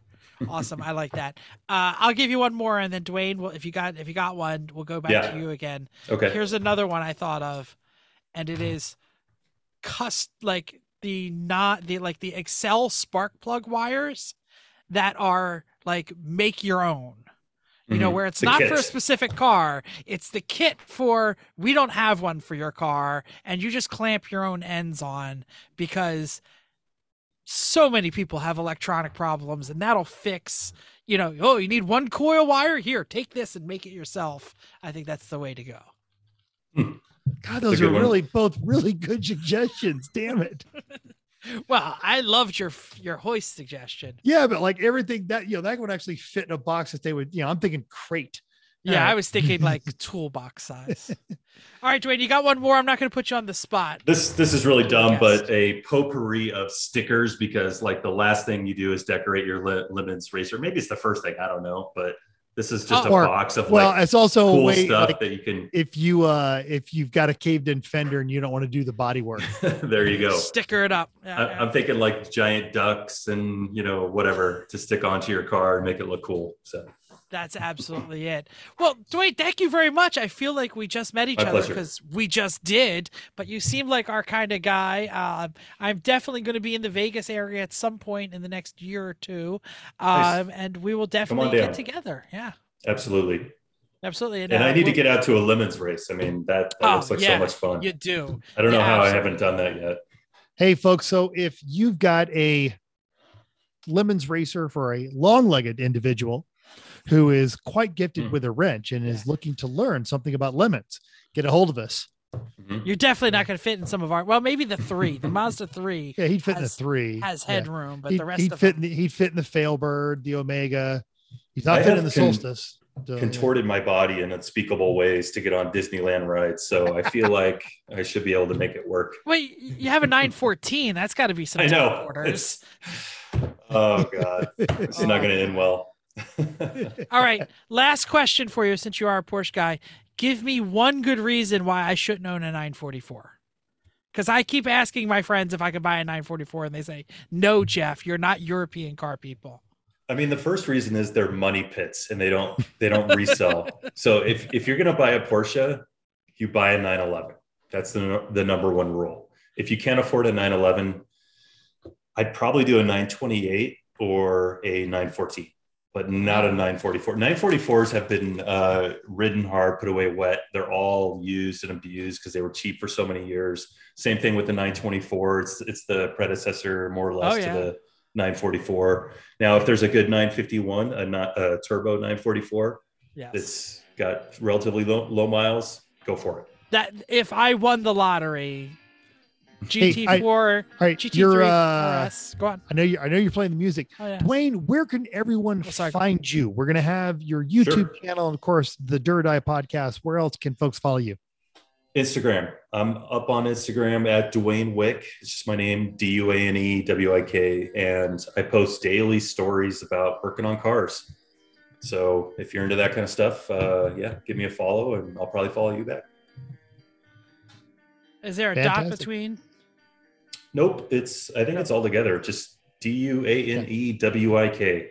Awesome. I like that. uh I'll give you one more, and then Dwayne, well, if you got if you got one, we'll go back yeah. to you again. Okay, here's another one I thought of, and it is cuss like the not the like the Excel spark plug wires that are like make your own, you mm-hmm. know, where it's the not kit. For a specific car. It's the kit for, we don't have one for your car, and you just clamp your own ends on, because so many people have electronic problems, and that'll fix, you know, oh, you need one coil wire, here, take this and make it yourself. I think that's the way to go. Mm. God, those are really one. both really good suggestions. Damn it. Well, I loved your your hoist suggestion. Yeah, but like everything that, you know, that would actually fit in a box that they would, you know, I'm thinking crate. Yeah, uh, I was thinking like toolbox size. All right, Dwayne, you got one more. I'm not going to put you on the spot. This this is really dumb, but a potpourri of stickers, because like the last thing you do is decorate your Le- Lemons racer. Maybe it's the first thing, I don't know, but this is just oh, a or, box of well, like it's also cool a way, stuff like, that you can. If you uh, if you've got a caved in fender and you don't want to do the body work, there you go. Sticker it up. Yeah, I, yeah. I'm thinking like giant ducks and, you know, whatever to stick onto your car and make it look cool. So that's absolutely it. Well, Dwayne, thank you very much. I feel like we just met each My other because we just did, but you seem like our kind of guy. Uh, I'm definitely going to be in the Vegas area at some point in the next year or two. Um, nice. And we will definitely get together. Yeah, absolutely. Absolutely. And, and uh, I need we'll... to get out to a Lemons race. I mean, that, that oh, looks like yeah, so much fun. You do. I don't yeah, know how absolutely. I haven't done that yet. Hey folks. So if you've got a Lemons racer for a long-legged individual who is quite gifted mm. with a wrench and yeah. is looking to learn something about lemons, get a hold of us. Mm-hmm. You're definitely not going to fit in some of our, well, maybe the three, the Mazda three. Yeah, he'd fit has, in the three. Has headroom, yeah. but he'd, the rest he'd of fit in the, he'd fit in the Failbird, the Omega. He's not fit in the con- Solstice. So, contorted yeah. my body in unspeakable ways to get on Disneyland rides, so I feel like I should be able to make it work. Well, you have a nine fourteen. That's got to be some. I know. Orders. Oh God, this is not going to end well. All right, last question for you, since you are a Porsche guy. Give me one good reason why I shouldn't own a nine forty-four, because I keep asking my friends if I could buy a nine forty-four and they say no, Jeff, you're not European car people. I mean, the first reason is they're money pits and they don't they don't resell. So if if you're gonna buy a Porsche, you buy a nine eleven. That's the the number one rule. If you can't afford a nine eleven, I'd probably do a nine twenty-eight or a nine fourteen. But not a nine forty-four. nine forty-fours have been uh, ridden hard, put away wet. They're all used and abused because they were cheap for so many years. Same thing with the nine twenty-four. It's it's the predecessor, more or less, oh, yeah. to the nine forty-four. Now, if there's a good nine fifty-one, a, not, a turbo nine forty-four, yes. it's got relatively low, low miles, go for it. That if I won the lottery, G T four, hey, I, right, G T three, uh, R S. Go on. I know you. I know you're playing the music. Oh, yeah. Dwayne, where can everyone oh, sorry, find you? We're gonna have your YouTube sure. channel, and of course, the Dirt Eye podcast. Where else can folks follow you? Instagram. I'm up on Instagram at Dwayne Wick. It's just my name, D U A N E W I K, and I post daily stories about working on cars. So if you're into that kind of stuff, uh, yeah, give me a follow, and I'll probably follow you back. Is there a Fantastic. Dot between? Nope. It's, I think it's all together. Just D U A N E W I K.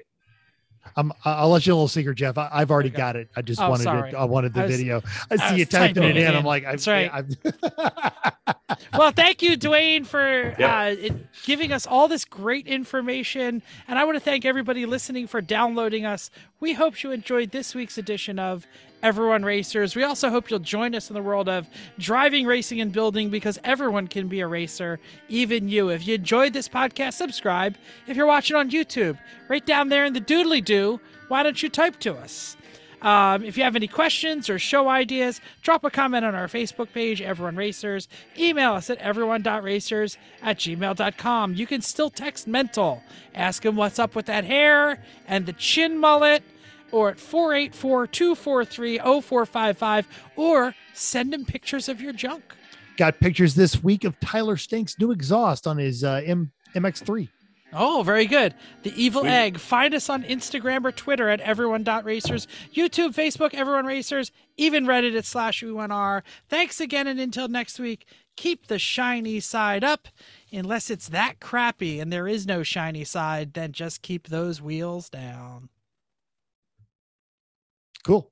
Um, I'll let you a little secret, Jeff. I, I've already okay. got it. I just oh, wanted sorry. it. I wanted the I was, video. I see I you typing it in. in. I'm like, That's I, right. I, I, well, thank you, Dwayne, for yeah. uh, it, giving us all this great information. And I want to thank everybody listening for downloading us. We hope you enjoyed this week's edition of Everyone Racers. We also hope you'll join us in the world of driving, racing, and building, because everyone can be a racer, even you. If you enjoyed this podcast, subscribe. If you're watching on YouTube, right down there in the doodly-doo, why don't you type to us? Um, if you have any questions or show ideas, drop a comment on our Facebook page, Everyone Racers. Email us at everyone.racers at gmail.com. You can still text Mental. Ask him what's up with that hair and the chin mullet, or at four eight four, two four three, oh four five five, or send him pictures of your junk. Got pictures this week of Tyler Stink's new exhaust on his uh, M- M X three. Oh, very good. The Evil Sweet. Egg. Find us on Instagram or Twitter at everyone.racers, YouTube, Facebook, Everyone Racers, even Reddit at slash E one R. Thanks again, and until next week, keep the shiny side up, unless it's that crappy and there is no shiny side, then just keep those wheels down. Cool.